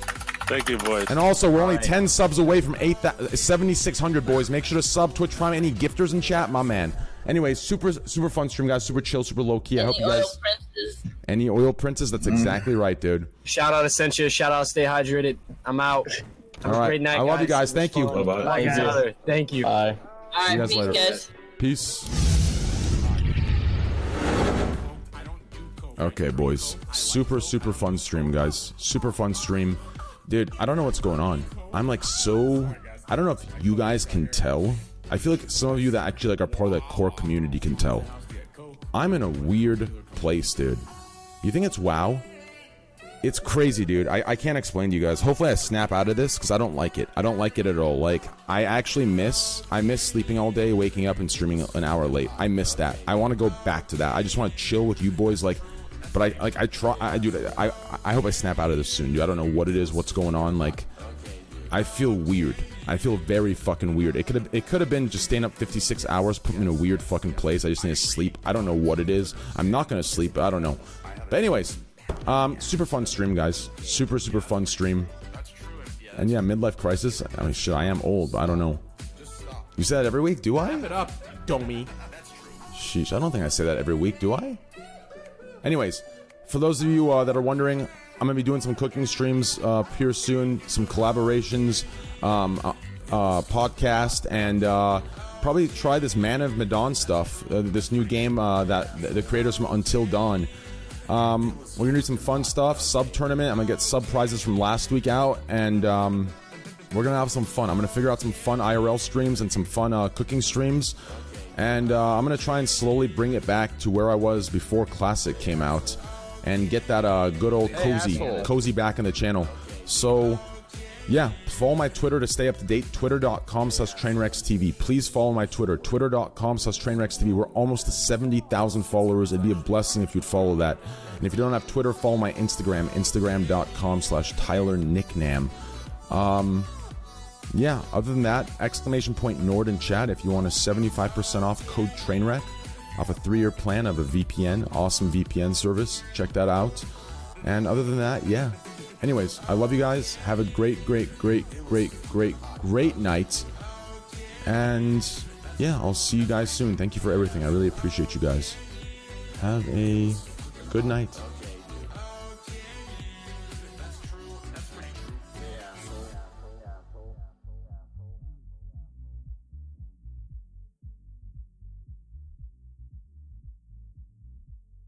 Thank you, boys. And also, we're only 10 subs away from 7,600, boys. Make sure to sub, Twitch Prime. Any gifters in chat, my man. Anyway, super fun stream, guys. Super chill, super low key. I hope you guys. Any oil princess? That's exactly right, dude. Shout out Essentia. Shout out Stay Hydrated. I'm out. Have a great night, guys. I love you guys. Thank you. Bye. Thank you. Bye. All right, peace, guys. Peace. Okay, boys. Super fun stream, guys. Super fun stream. Dude, I don't know what's going on. I'm like so... I don't know if you guys can tell. I feel like some of you that actually like are part of that core community can tell. I'm in a weird place, dude. You think it's WoW? It's crazy, dude. I can't explain to you guys. Hopefully I snap out of this because I don't like it. I don't like it at all. Like, I actually miss sleeping all day, waking up, and streaming an hour late. I miss that. I want to go back to that. I just want to chill with you boys, like... But I hope I snap out of this soon, dude. I don't know what it is, what's going on. Like, I feel weird. I feel very fucking weird. It could have been just staying up 56 hours, put me in a weird fucking place. I just need to sleep. I don't know what it is. I'm not gonna sleep. I don't know. But anyways, super fun stream, guys. Super fun stream. And yeah, midlife crisis. I mean, shit, I am old. I don't know. You say that every week, do I? Wrap it up, dummy. Sheesh, I don't think I say that every week, do I? Anyways, for those of you that are wondering, I'm going to be doing some cooking streams here soon, some collaborations, podcast, and probably try this Man of Medan stuff, this new game that the creators from Until Dawn. We're going to do some fun stuff, sub-tournament. I'm going to get sub-prizes from last week out, and we're going to have some fun. I'm going to figure out some fun IRL streams and some fun cooking streams. And I'm going to try and slowly bring it back to where I was before Classic came out and get that good old cozy back in the channel. So, yeah, follow my Twitter to stay up to date, twitter.com/TrainWrecksTV. Please follow my Twitter, twitter.com/TrainWrecksTV. We're almost to 70,000 followers. It'd be a blessing if you'd follow that. And if you don't have Twitter, follow my Instagram, instagram.com/TylerNickNam. Yeah, other than that, !Nord in chat if you want a 75% off code TrainWreck off a 3-year plan of a VPN, awesome VPN service. Check that out. And other than that, yeah. Anyways, I love you guys. Have a great night. And yeah, I'll see you guys soon. Thank you for everything. I really appreciate you guys. Have a good night.